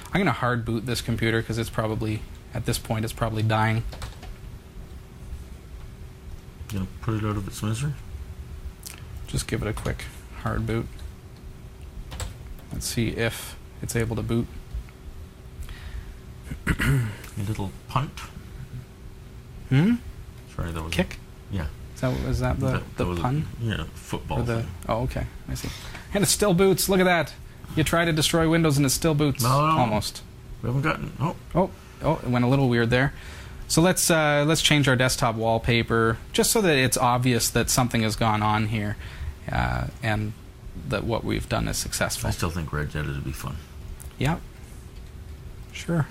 I'm going to hard boot this computer because it's probably, at this point, it's probably dying. You know, put it out of its misery. Just give it a quick hard boot. Let's see if it's able to boot. A little punt. Hmm? Sorry, that was kick. A, yeah. Is that was that the, that, the that pun? A, yeah, football. The, oh, okay. I see. And it still boots. Look at that. You try to destroy Windows and it still boots. No, no, no. Almost. We haven't gotten. Oh. Oh. Oh. It went a little weird there. So let's uh, let's change our desktop wallpaper just so that it's obvious that something has gone on here, uh, and that what we've done is successful. I still think regedit would be fun. Yep. Sure.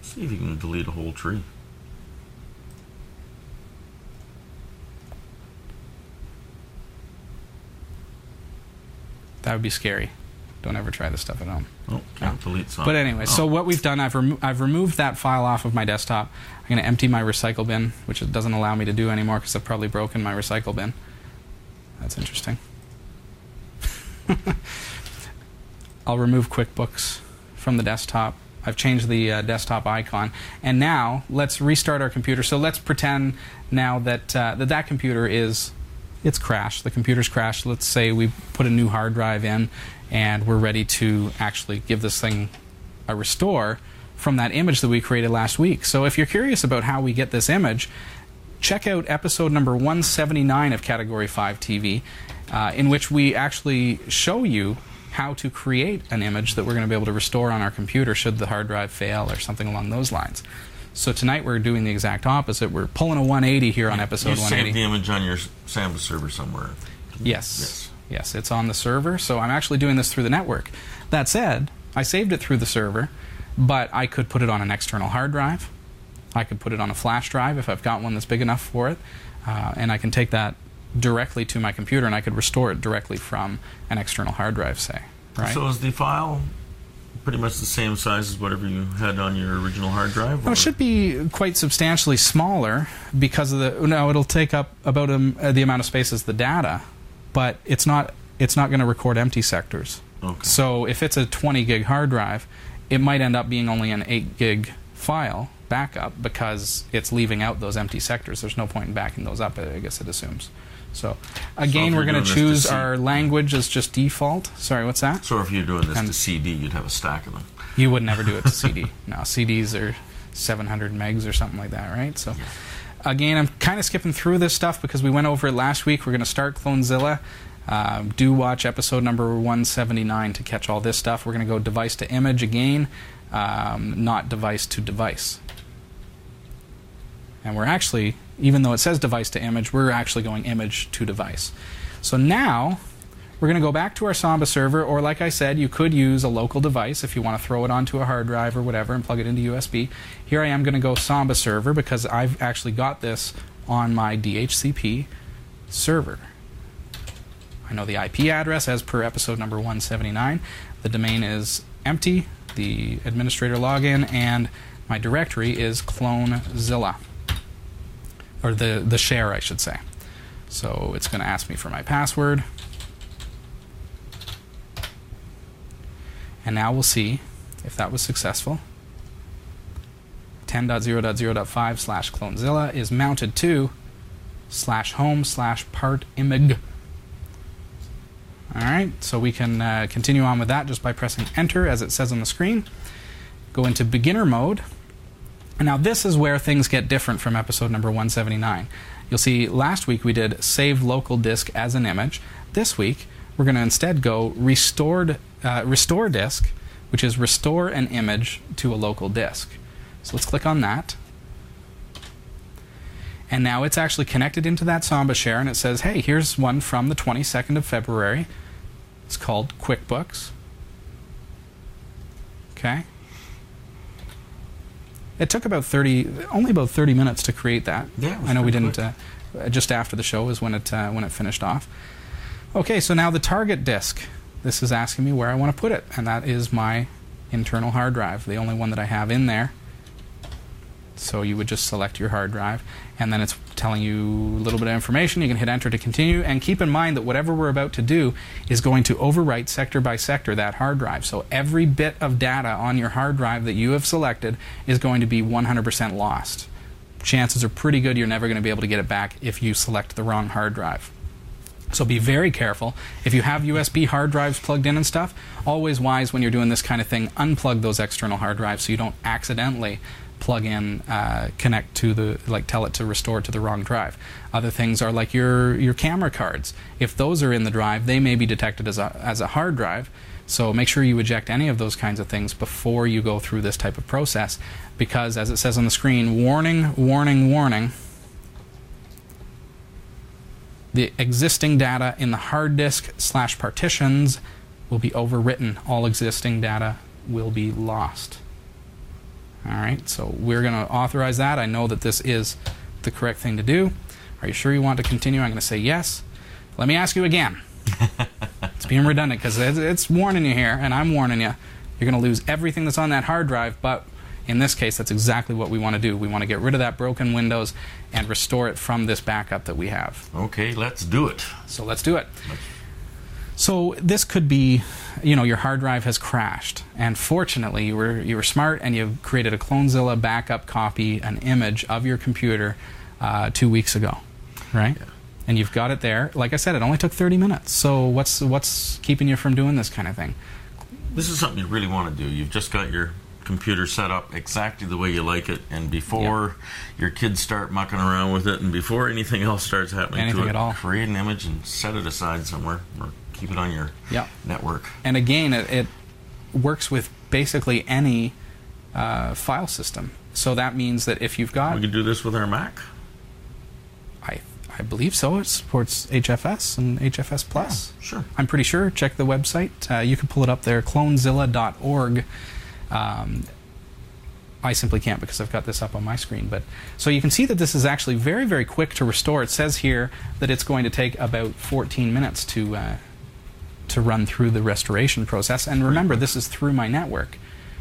See if you can delete a whole tree. That would be scary. Don't ever try this stuff at home. Oh, can't no. delete something. But anyway, oh. so what we've done, I've, remo I've removed that file off of my desktop. I'm going to empty my recycle bin, which it doesn't allow me to do anymore because I've probably broken my recycle bin. That's interesting. I'll remove QuickBooks from the desktop. I've changed the uh, desktop icon. And now, let's restart our computer. So let's pretend now that uh, that, that computer is... It's crashed. The computer's crashed. Let's say we put a new hard drive in, and we're ready to actually give this thing a restore from that image that we created last week. So if you're curious about how we get this image, check out episode number one seventy-nine of Category five T V, uh, in which we actually show you how to create an image that we're going to be able to restore on our computer should the hard drive fail or something along those lines. So tonight we're doing the exact opposite. We're pulling a one eighty here on episode you one eighty. You saved the image on your Samba server somewhere. Yes. Yes. Yes, it's on the server. So I'm actually doing this through the network. That said, I saved it through the server, but I could put it on an external hard drive. I could put it on a flash drive if I've got one that's big enough for it. Uh, and I can take that directly to my computer, and I could restore it directly from an external hard drive, say. Right? So is the file pretty much the same size as whatever you had on your original hard drive? No, it should be quite substantially smaller because of the. No, it'll take up about um, the amount of space as the data, but it's not. It's not going to record empty sectors. Okay. So if it's a twenty gig hard drive, it might end up being only an eight gig file backup because it's leaving out those empty sectors. There's no point in backing those up. I guess it assumes. So, again, so we're going to choose our language as just default. Sorry, what's that? So if you're doing this and to C D, you'd have a stack of them. You would never do it to C D. No, C Ds are seven hundred megs or something like that, right? So, again, I'm kind of skipping through this stuff because we went over it last week. We're going to start Clonezilla. Uh, do watch episode number one seventy-nine to catch all this stuff. We're going to go device to image again, um, not device to device. And we're actually, even though it says device to image, we're actually going image to device. So now we're going to go back to our Samba server, or like I said, you could use a local device if you want to throw it onto a hard drive or whatever and plug it into U S B. Here I am going to go Samba server because I've actually got this on my D H C P server. I know the I P address as per episode number one seventy-nine. The domain is empty, the administrator login, and my directory is Clonezilla, or the, the share, I should say. So it's going to ask me for my password. And now we'll see if that was successful. ten dot zero dot zero dot five slash Clonezilla is mounted to slash home slash part img. Alright, so we can uh, continue on with that just by pressing enter as it says on the screen. Go into beginner mode. And now this is where things get different from episode number one seventy-nine. You'll see last week we did save local disk as an image. This week we're going to instead go restored Uh, restore disk, which is restore an image to a local disk. So let's click on that. And now it's actually connected into that Samba share, and it says, hey, here's one from the twenty-second of February. It's called QuickBooks. Okay. It took about thirty, only about thirty minutes to create that. Yeah, I know we didn't, uh, just after the show is when it, uh, when it finished off. Okay, so now the target disk. This is asking me where I want to put it, and that is my internal hard drive, the only one that I have in there. So you would just select your hard drive, and then it's telling you a little bit of information. You can hit enter to continue, and keep in mind that whatever we're about to do is going to overwrite sector by sector that hard drive. So every bit of data on your hard drive that you have selected is going to be one hundred percent lost. Chances are pretty good you're never going to be able to get it back if you select the wrong hard drive. So be very careful. If you have U S B hard drives plugged in and stuff, always wise when you're doing this kind of thing, unplug those external hard drives so you don't accidentally plug in, uh, connect to the, like tell it to restore to the wrong drive. Other things are like your, your camera cards. If those are in the drive, they may be detected as a, as a hard drive. So make sure you eject any of those kinds of things before you go through this type of process because, as it says on the screen, warning, warning, warning. The existing data in the hard disk slash partitions will be overwritten. All existing data will be lost. All right, so we're going to authorize that. I know that this is the correct thing to do. Are you sure you want to continue? I'm going to say yes. Let me ask you again. It's being redundant because it's warning you here, and I'm warning you. You're going to lose everything that's on that hard drive, but in this case, that's exactly what we want to do. We want to get rid of that broken Windows and restore it from this backup that we have. Okay, let's do it. So let's do it. So this could be, you know, your hard drive has crashed. And fortunately, you were, you were smart and you created a Clonezilla backup copy, an image of your computer uh, two weeks ago, right? Yeah. And you've got it there. Like I said, it only took thirty minutes. So what's, what's keeping you from doing this kind of thing? This is something you really want to do. You've just got your computer set up exactly the way you like it, and before yep. your kids start mucking around with it, and before anything else starts happening anything to it, at all. Create an image and set it aside somewhere, or keep it on your yep. network. And again, it, it works with basically any uh, file system. So that means that if you've got... We can do this with our Mac? I I believe so. It supports H F S and H F S Plus. Yeah, sure. I'm pretty sure. Check the website. Uh, you can pull it up there, clonezilla dot org. Um, I simply can't because I've got this up on my screen. But so you can see that this is actually very, very quick to restore. It says here that it's going to take about fourteen minutes to uh, to run through the restoration process. And remember, this is through my network.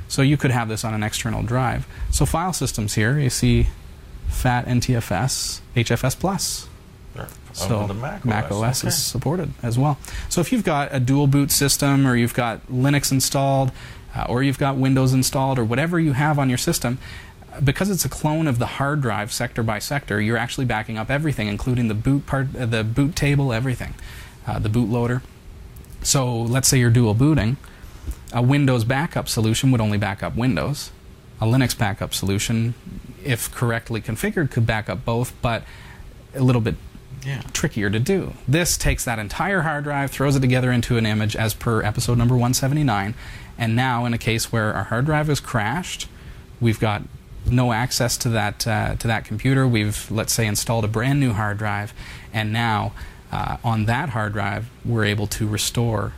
So you could have this on an external drive. So file systems here, you see F A T, N T F S, H F S Plus. So Mac O S, Mac O S okay. is supported as well. So if you've got a dual boot system or you've got Linux installed, Uh, or you've got Windows installed, or whatever you have on your system, because it's a clone of the hard drive sector by sector, you're actually backing up everything, including the boot part, uh, the boot table, everything, uh, the bootloader. So let's say you're dual booting. A Windows backup solution would only back up Windows. A Linux backup solution, if correctly configured, could back up both, but a little bit yeah. trickier to do. This takes that entire hard drive, throws it together into an image as per episode number one seventy-nine, and now in a case where our hard drive is crashed, we've got no access to that uh, to that computer. We've, let's say, installed a brand new hard drive, and now uh, on that hard drive, we're able to restore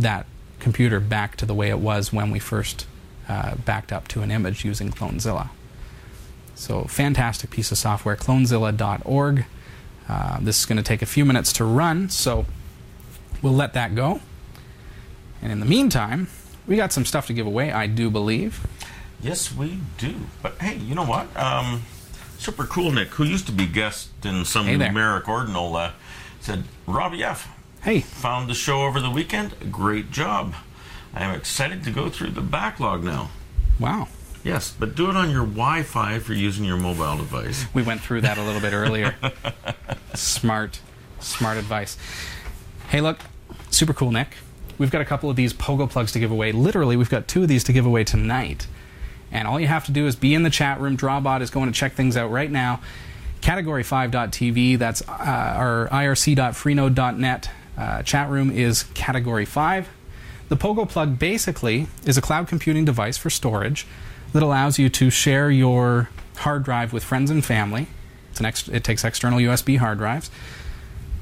that computer back to the way it was when we first uh, backed up to an image using Clonezilla. So, fantastic piece of software, clonezilla dot org. Uh, this is going to take a few minutes to run, so we'll let that go. And in the meantime, we got some stuff to give away, I do believe. Yes, we do. But hey, you know what? Um, super cool, Nick, who used to be guest in some hey numeric ordinal, uh, said, Robbie F. Hey. Found the show over the weekend. Great job. I am excited to go through the backlog now. Wow. Yes, but do it on your Wi-Fi if you're using your mobile device. We went through that a little bit earlier. Smart, smart advice. Hey, look, super cool, Nick. We've got a couple of these Pogo plugs to give away. Literally, we've got two of these to give away tonight. And all you have to do is be in the chat room. Drawbot is going to check things out right now. Category five dot T V, that's uh, our I R C dot freenode dot net. Uh, chat room is Category five. The Pogo plug basically is a cloud computing device for storage that allows you to share your hard drive with friends and family. It's an ex it takes external U S B hard drives.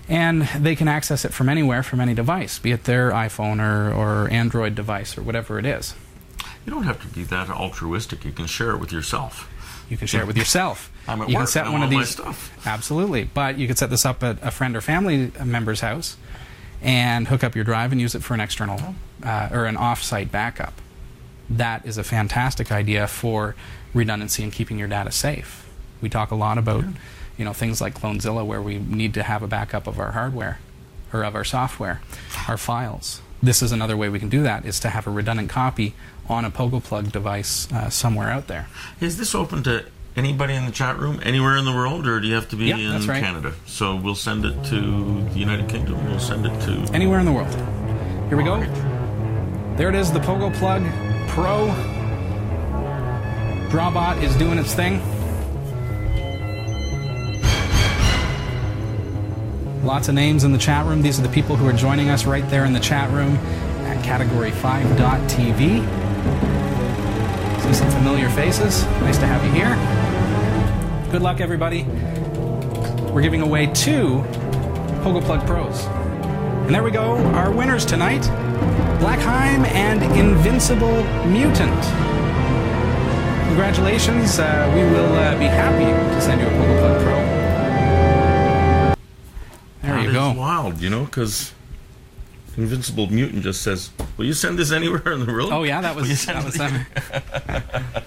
And they can access it from anywhere, from any device, be it their iPhone or, or Android device or whatever it is. You don't have to be that altruistic. You can share it with yourself. You can share it with yourself. I'm at you work, can set and one of these, my stuff. Absolutely. But you could set this up at a friend or family member's house and hook up your drive and use it for an external uh, or an off-site backup. That is a fantastic idea for redundancy and keeping your data safe. We talk a lot about yeah. you know, things like Clonezilla, where we need to have a backup of our hardware or of our software, our files. This is another way we can do that, is to have a redundant copy on a Pogo plug device uh, somewhere out there. Is this open to anybody in the chat room anywhere in the world, or do you have to be yep, in right. Canada? So we'll send it to the United Kingdom. We'll send it to... anywhere in the world. Here we go. Right. There it is, the Pogo plug Pro. Drawbot is doing its thing. Lots of names in the chat room. These are the people who are joining us right there in the chat room at Category five dot T V. See some familiar faces. Nice to have you here. Good luck, everybody. We're giving away two Pogo Plug Pros. And there we go. Our winners tonight, Blackheim and Invincible Mutant. Congratulations. Uh, we will uh, be happy to send you a Pogo Plug Pro. There you go. It's wild, you know, because Invincible Mutant just says, will you send this anywhere in the world? Oh, yeah, that was... that was that.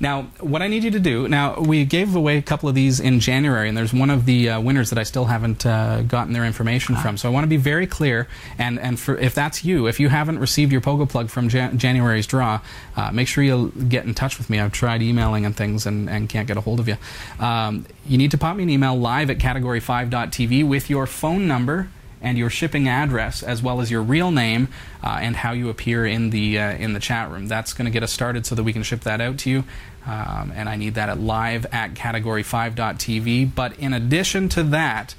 Now, what I need you to do... Now, we gave away a couple of these in January, and there's one of the uh, winners that I still haven't uh, gotten their information ah. from. So I want to be very clear, and, and for, if that's you, if you haven't received your Pogo plug from Jan January's draw, uh, make sure you get in touch with me. I've tried emailing and things and, and can't get a hold of you. Um, you need to pop me an email live at Category five dot T V with your phone number and your shipping address, as well as your real name uh, and how you appear in the uh, in the chat room. That's going to get us started so that we can ship that out to you. Um, and I need that at live at Category five dot T V. But in addition to that,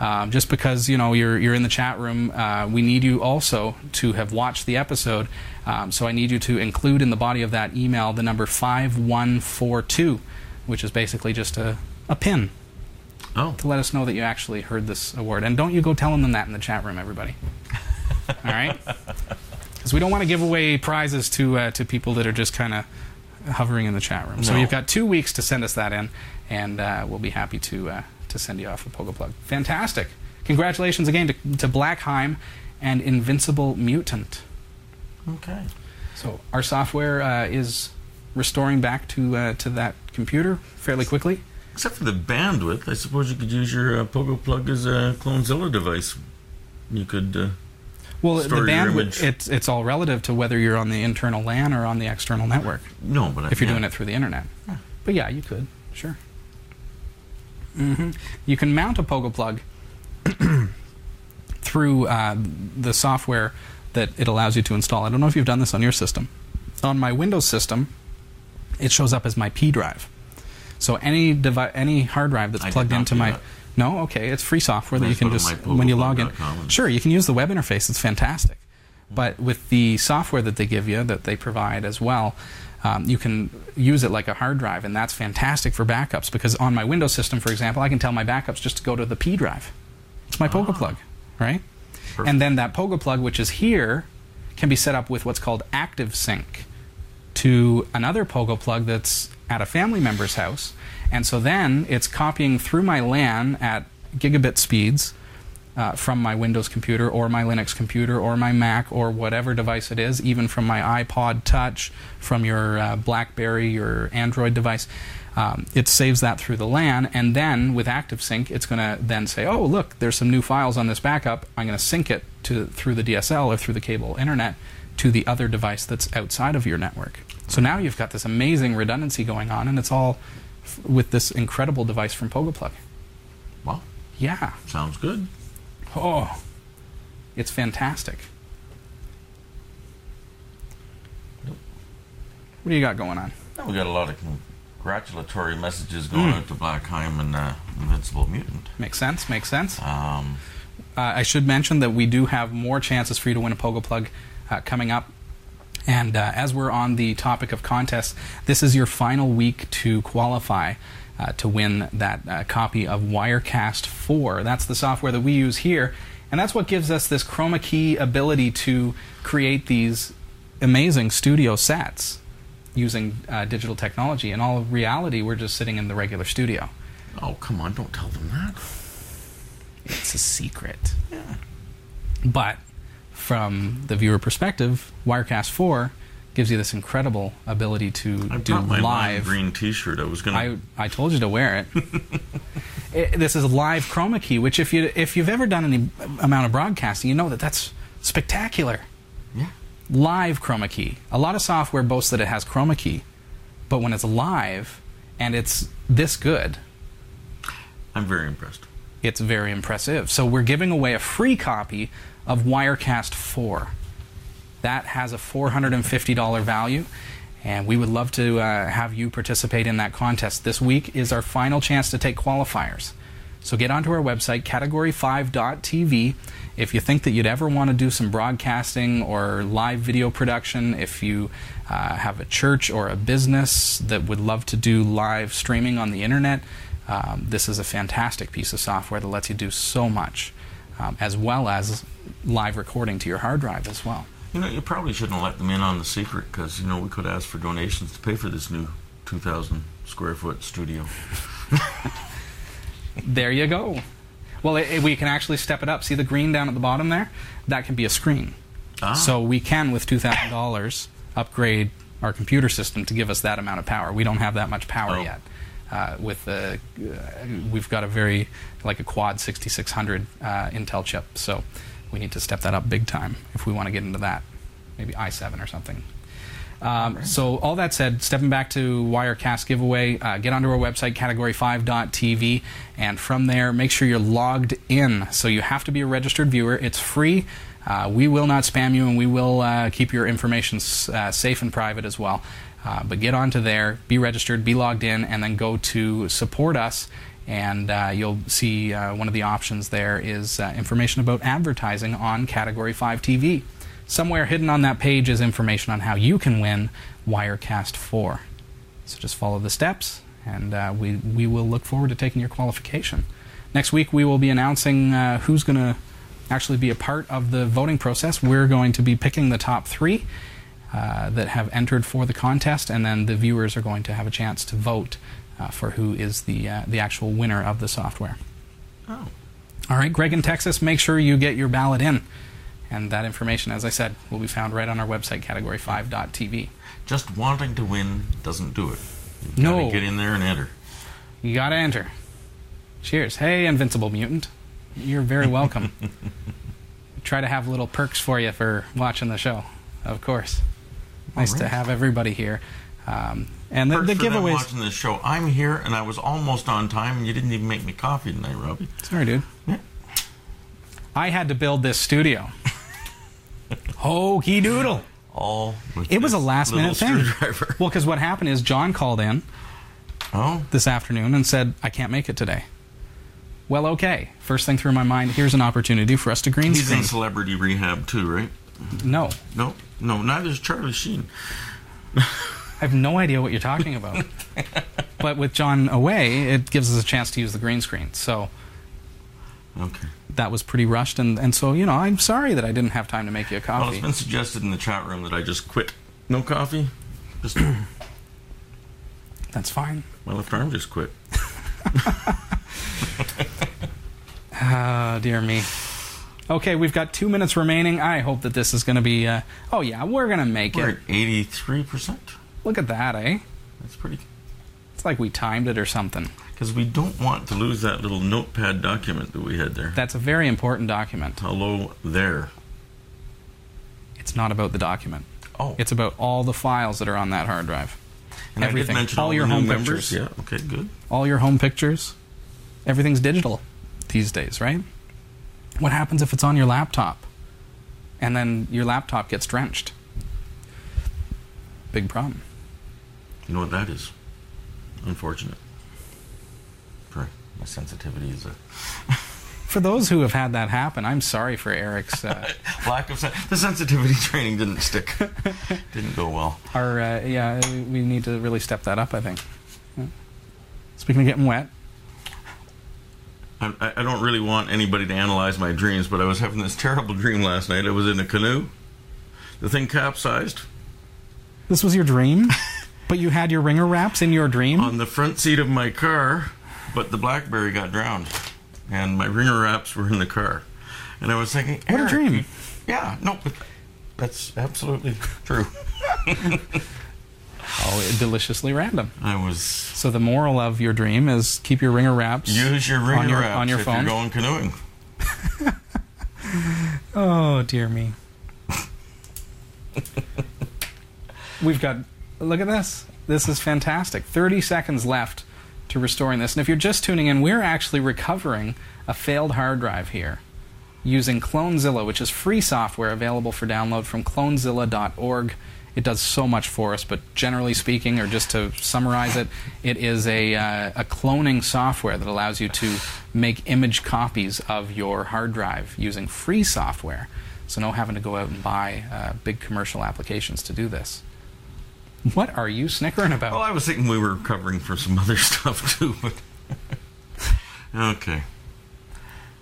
uh, just because you know you're you're in the chat room, uh, we need you also to have watched the episode. Um, so I need you to include in the body of that email the number five one four two, which is basically just a a pin. Oh. To let us know that you actually heard this award. And don't you go telling them that in the chat room, everybody. All right? Because we don't want to give away prizes to uh, to people that are just kind of hovering in the chat room. No. So you've got two weeks to send us that in, and uh, we'll be happy to uh, to send you off a Pogo plug. Fantastic. Congratulations again to, to Blackheim and Invincible Mutant. Okay. So our software uh, is restoring back to uh, to that computer fairly quickly. Except for the bandwidth, I suppose you could use your uh, Pogo plug as a Clonezilla device. You could uh, well, store the bandwidth, your image. It's, it's all relative to whether you're on the internal LAN or on the external network. No, but I if you're yeah. doing it through the internet. Yeah. But yeah, you could, sure. Mm-hmm. You can mount a Pogo plug through uh, the software that it allows you to install. I don't know if you've done this on your system. On my Windows system, it shows up as my P drive. So any device, any hard drive that's I plugged into my... That. No? Okay. It's free software that you can just... When you log in... Sure, you can use the web interface. It's fantastic. But with the software that they give you, that they provide as well, um, you can use it like a hard drive, and that's fantastic for backups, because on my Windows system, for example, I can tell my backups just to go to the P drive. It's my ah. Pogo Plug, right? Perfect. And then that Pogo Plug, which is here, can be set up with what's called Active Sync to another Pogo Plug that's at a family member's house. And so then it's copying through my LAN at gigabit speeds uh, from my Windows computer or my Linux computer or my Mac or whatever device it is, even from my iPod Touch, from your uh, BlackBerry or Android device. Um, it saves that through the LAN, and then with ActiveSync, it's going to then say, oh, look, there's some new files on this backup. I'm going to sync it to through the D S L or through the cable internet to the other device that's outside of your network. So now you've got this amazing redundancy going on, and it's all f with this incredible device from Pogo Plug. Wow. Yeah. Sounds good. Oh, it's fantastic. Yep. What do you got going on? We got a lot of congratulatory messages going mm. out to Blackheim and uh, Invincible Mutant. Makes sense, makes sense. Um, uh, I should mention that we do have more chances for you to win a Pogo Plug uh, coming up. And uh, as we're on the topic of contests, this is your final week to qualify uh, to win that uh, copy of Wirecast four. That's the software that we use here. And that's what gives us this Chroma Key ability to create these amazing studio sets using uh, digital technology. In all reality, we're just sitting in the regular studio. Oh, come on, don't tell them that. It's a secret. Yeah. But from the viewer perspective, Wirecast four gives you this incredible ability to I do my live... my green t-shirt. I was going I, I told you to wear it. it. This is live Chroma Key, which if, you, if you've ever done any amount of broadcasting, you know that that's spectacular. Yeah. Live Chroma Key. A lot of software boasts that it has Chroma Key, but when it's live and it's this good, I'm very impressed. It's very impressive. So we're giving away a free copy of Wirecast four. That has a four hundred fifty dollar value, and we would love to uh, have you participate in that contest. This week is our final chance to take qualifiers. So get onto our website, category five dot T V. If you think that you'd ever want to do some broadcasting or live video production, if you uh, have a church or a business that would love to do live streaming on the internet, um, this is a fantastic piece of software that lets you do so much, um, as well as live recording to your hard drive as well. You know, you probably shouldn't let them in on the secret, because, you know, we could ask for donations to pay for this new two thousand square foot studio. There you go. Well, it, it, we can actually step it up. See the green down at the bottom there? That can be a screen. Ah. So we can, with two thousand dollars, upgrade our computer system to give us that amount of power. We don't have that much power oh. yet. Uh, with the, uh, we've got a very, like a quad sixty-six hundred uh, Intel chip, so we need to step that up big time if we want to get into that. Maybe i seven or something. Um, right. So all that said, stepping back to Wirecast giveaway, uh, get onto our website, category five dot T V, and from there, make sure you're logged in. So you have to be a registered viewer. It's free. Uh, we will not spam you, and we will uh, keep your information uh, safe and private as well. Uh, but get onto there, be registered, be logged in, and then go to support us. And uh, you'll see uh, one of the options there is uh, information about advertising on Category five T V. Somewhere hidden on that page is information on how you can win Wirecast four. So just follow the steps, and uh, we, we will look forward to taking your qualification. Next week we will be announcing uh, who's going to actually be a part of the voting process. We're going to be picking the top three uh, that have entered for the contest, and then the viewers are going to have a chance to vote uh, for who is the, uh, the actual winner of the software. Oh. All right, Greg in Texas, make sure you get your ballot in. And that information, as I said, will be found right on our website, category five dot T V. Just wanting to win doesn't do it. You've no. got to get in there and enter. You got to enter. Cheers. Hey, Invincible Mutant. You're very welcome. Try to have little perks for you for watching the show, of course. Nice right. to have everybody here. Um, and the, perks the for giveaways. Them watching this show. I'm here, and I was almost on time, and you didn't even make me coffee tonight, Robbie. Sorry, dude. Yeah. I had to build this studio. Hokey doodle. All with it was a last minute thing. Well, because what happened is John called in oh. this afternoon and said, I can't make it today. Well, okay. First thing through my mind, here's an opportunity for us to green screen. He's in Celebrity Rehab too, right? No. No, no, neither is Charlie Sheen. I have no idea what you're talking about. But with John away, it gives us a chance to use the green screen. So okay. That was pretty rushed, and, and so, you know, I'm sorry that I didn't have time to make you a coffee. Well, it's been suggested in the chat room that I just quit. No coffee? Just that's fine. My left arm just quit. Oh, dear me. Okay, we've got two minutes remaining. I hope that this is going to be... Uh, oh, yeah, we're going to make we're it. We're at eighty-three percent. Look at that, eh? That's pretty... It's like we timed it or something. Because we don't want to lose that little notepad document that we had there. That's a very important document. Hello there. It's not about the document. Oh. It's about all the files that are on that hard drive. And everything. I did all, all your home pictures. Yeah, okay, good. All your home pictures. Everything's digital these days, right? What happens if it's on your laptop and then your laptop gets drenched? Big problem. You know what that is? Unfortunate. My sensitivity is a... For those who have had that happen, I'm sorry for Eric's... Uh... Lack of... Sen the sensitivity training didn't stick. Didn't go well. Our, uh, yeah, we need to really step that up, I think. Yeah. Speaking of getting wet... I, I don't really want anybody to analyze my dreams, but I was having this terrible dream last night. I was in a canoe. The thing capsized. This was your dream? But you had your ringer wraps in your dream? On the front seat of my car... But the BlackBerry got drowned, and my ringer wraps were in the car. And I was thinking, what a dream. Yeah, no, but that's absolutely true. Oh, deliciously random. I was... So the moral of your dream is keep your ringer wraps Use your ringer on your, wraps on your phone. If you're going canoeing. Oh, dear me. We've got... Look at this. This is fantastic. thirty seconds left to restoring this. And if you're just tuning in, we're actually recovering a failed hard drive here using Clonezilla, which is free software available for download from clonezilla dot org. It does so much for us, but generally speaking, or just to summarize it, it is a, uh, a cloning software that allows you to make image copies of your hard drive using free software. So no having to go out and buy uh, big commercial applications to do this. What are you snickering about? Well, I was thinking we were covering for some other stuff, too. But okay.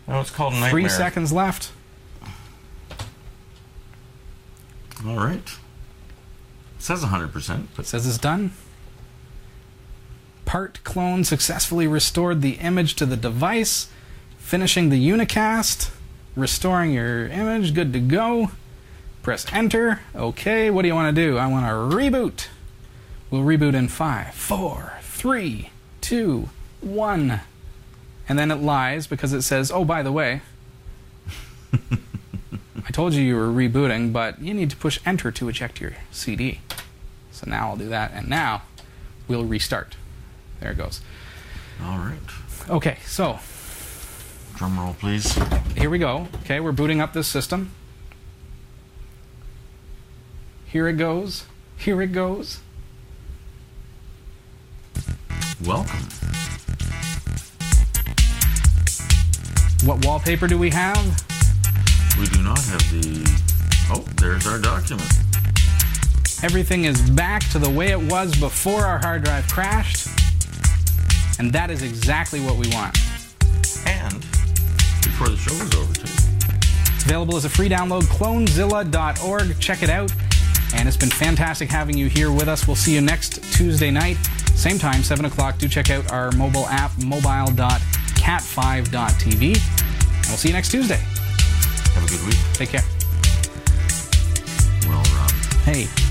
Now it's called Nightmare. Three seconds left. All right. It says one hundred percent. But it says it's done. Part clone successfully restored the image to the device, finishing the unicast, restoring your image, good to go. Press enter. Okay, what do you want to do? I want to reboot. We'll reboot in five, four, three, two, one. And then it lies because it says, oh, by the way, I told you you were rebooting, but you need to push enter to eject your C D. So now I'll do that, and now we'll restart. There it goes. All right. Okay, so. Drum roll, please. Here we go. Okay, we're booting up this system. Here it goes. Here it goes. Welcome. What wallpaper do we have? We do not have the... Oh, there's our document. Everything is back to the way it was before our hard drive crashed. And that is exactly what we want. And before the show is over, too. It's available as a free download, clonezilla dot org. Check it out. And it's been fantastic having you here with us. We'll see you next Tuesday night, same time, seven o'clock. Do check out our mobile app, mobile dot cat five dot t v. And we'll see you next Tuesday. Have a good week. Take care. Well, Rob. Hey.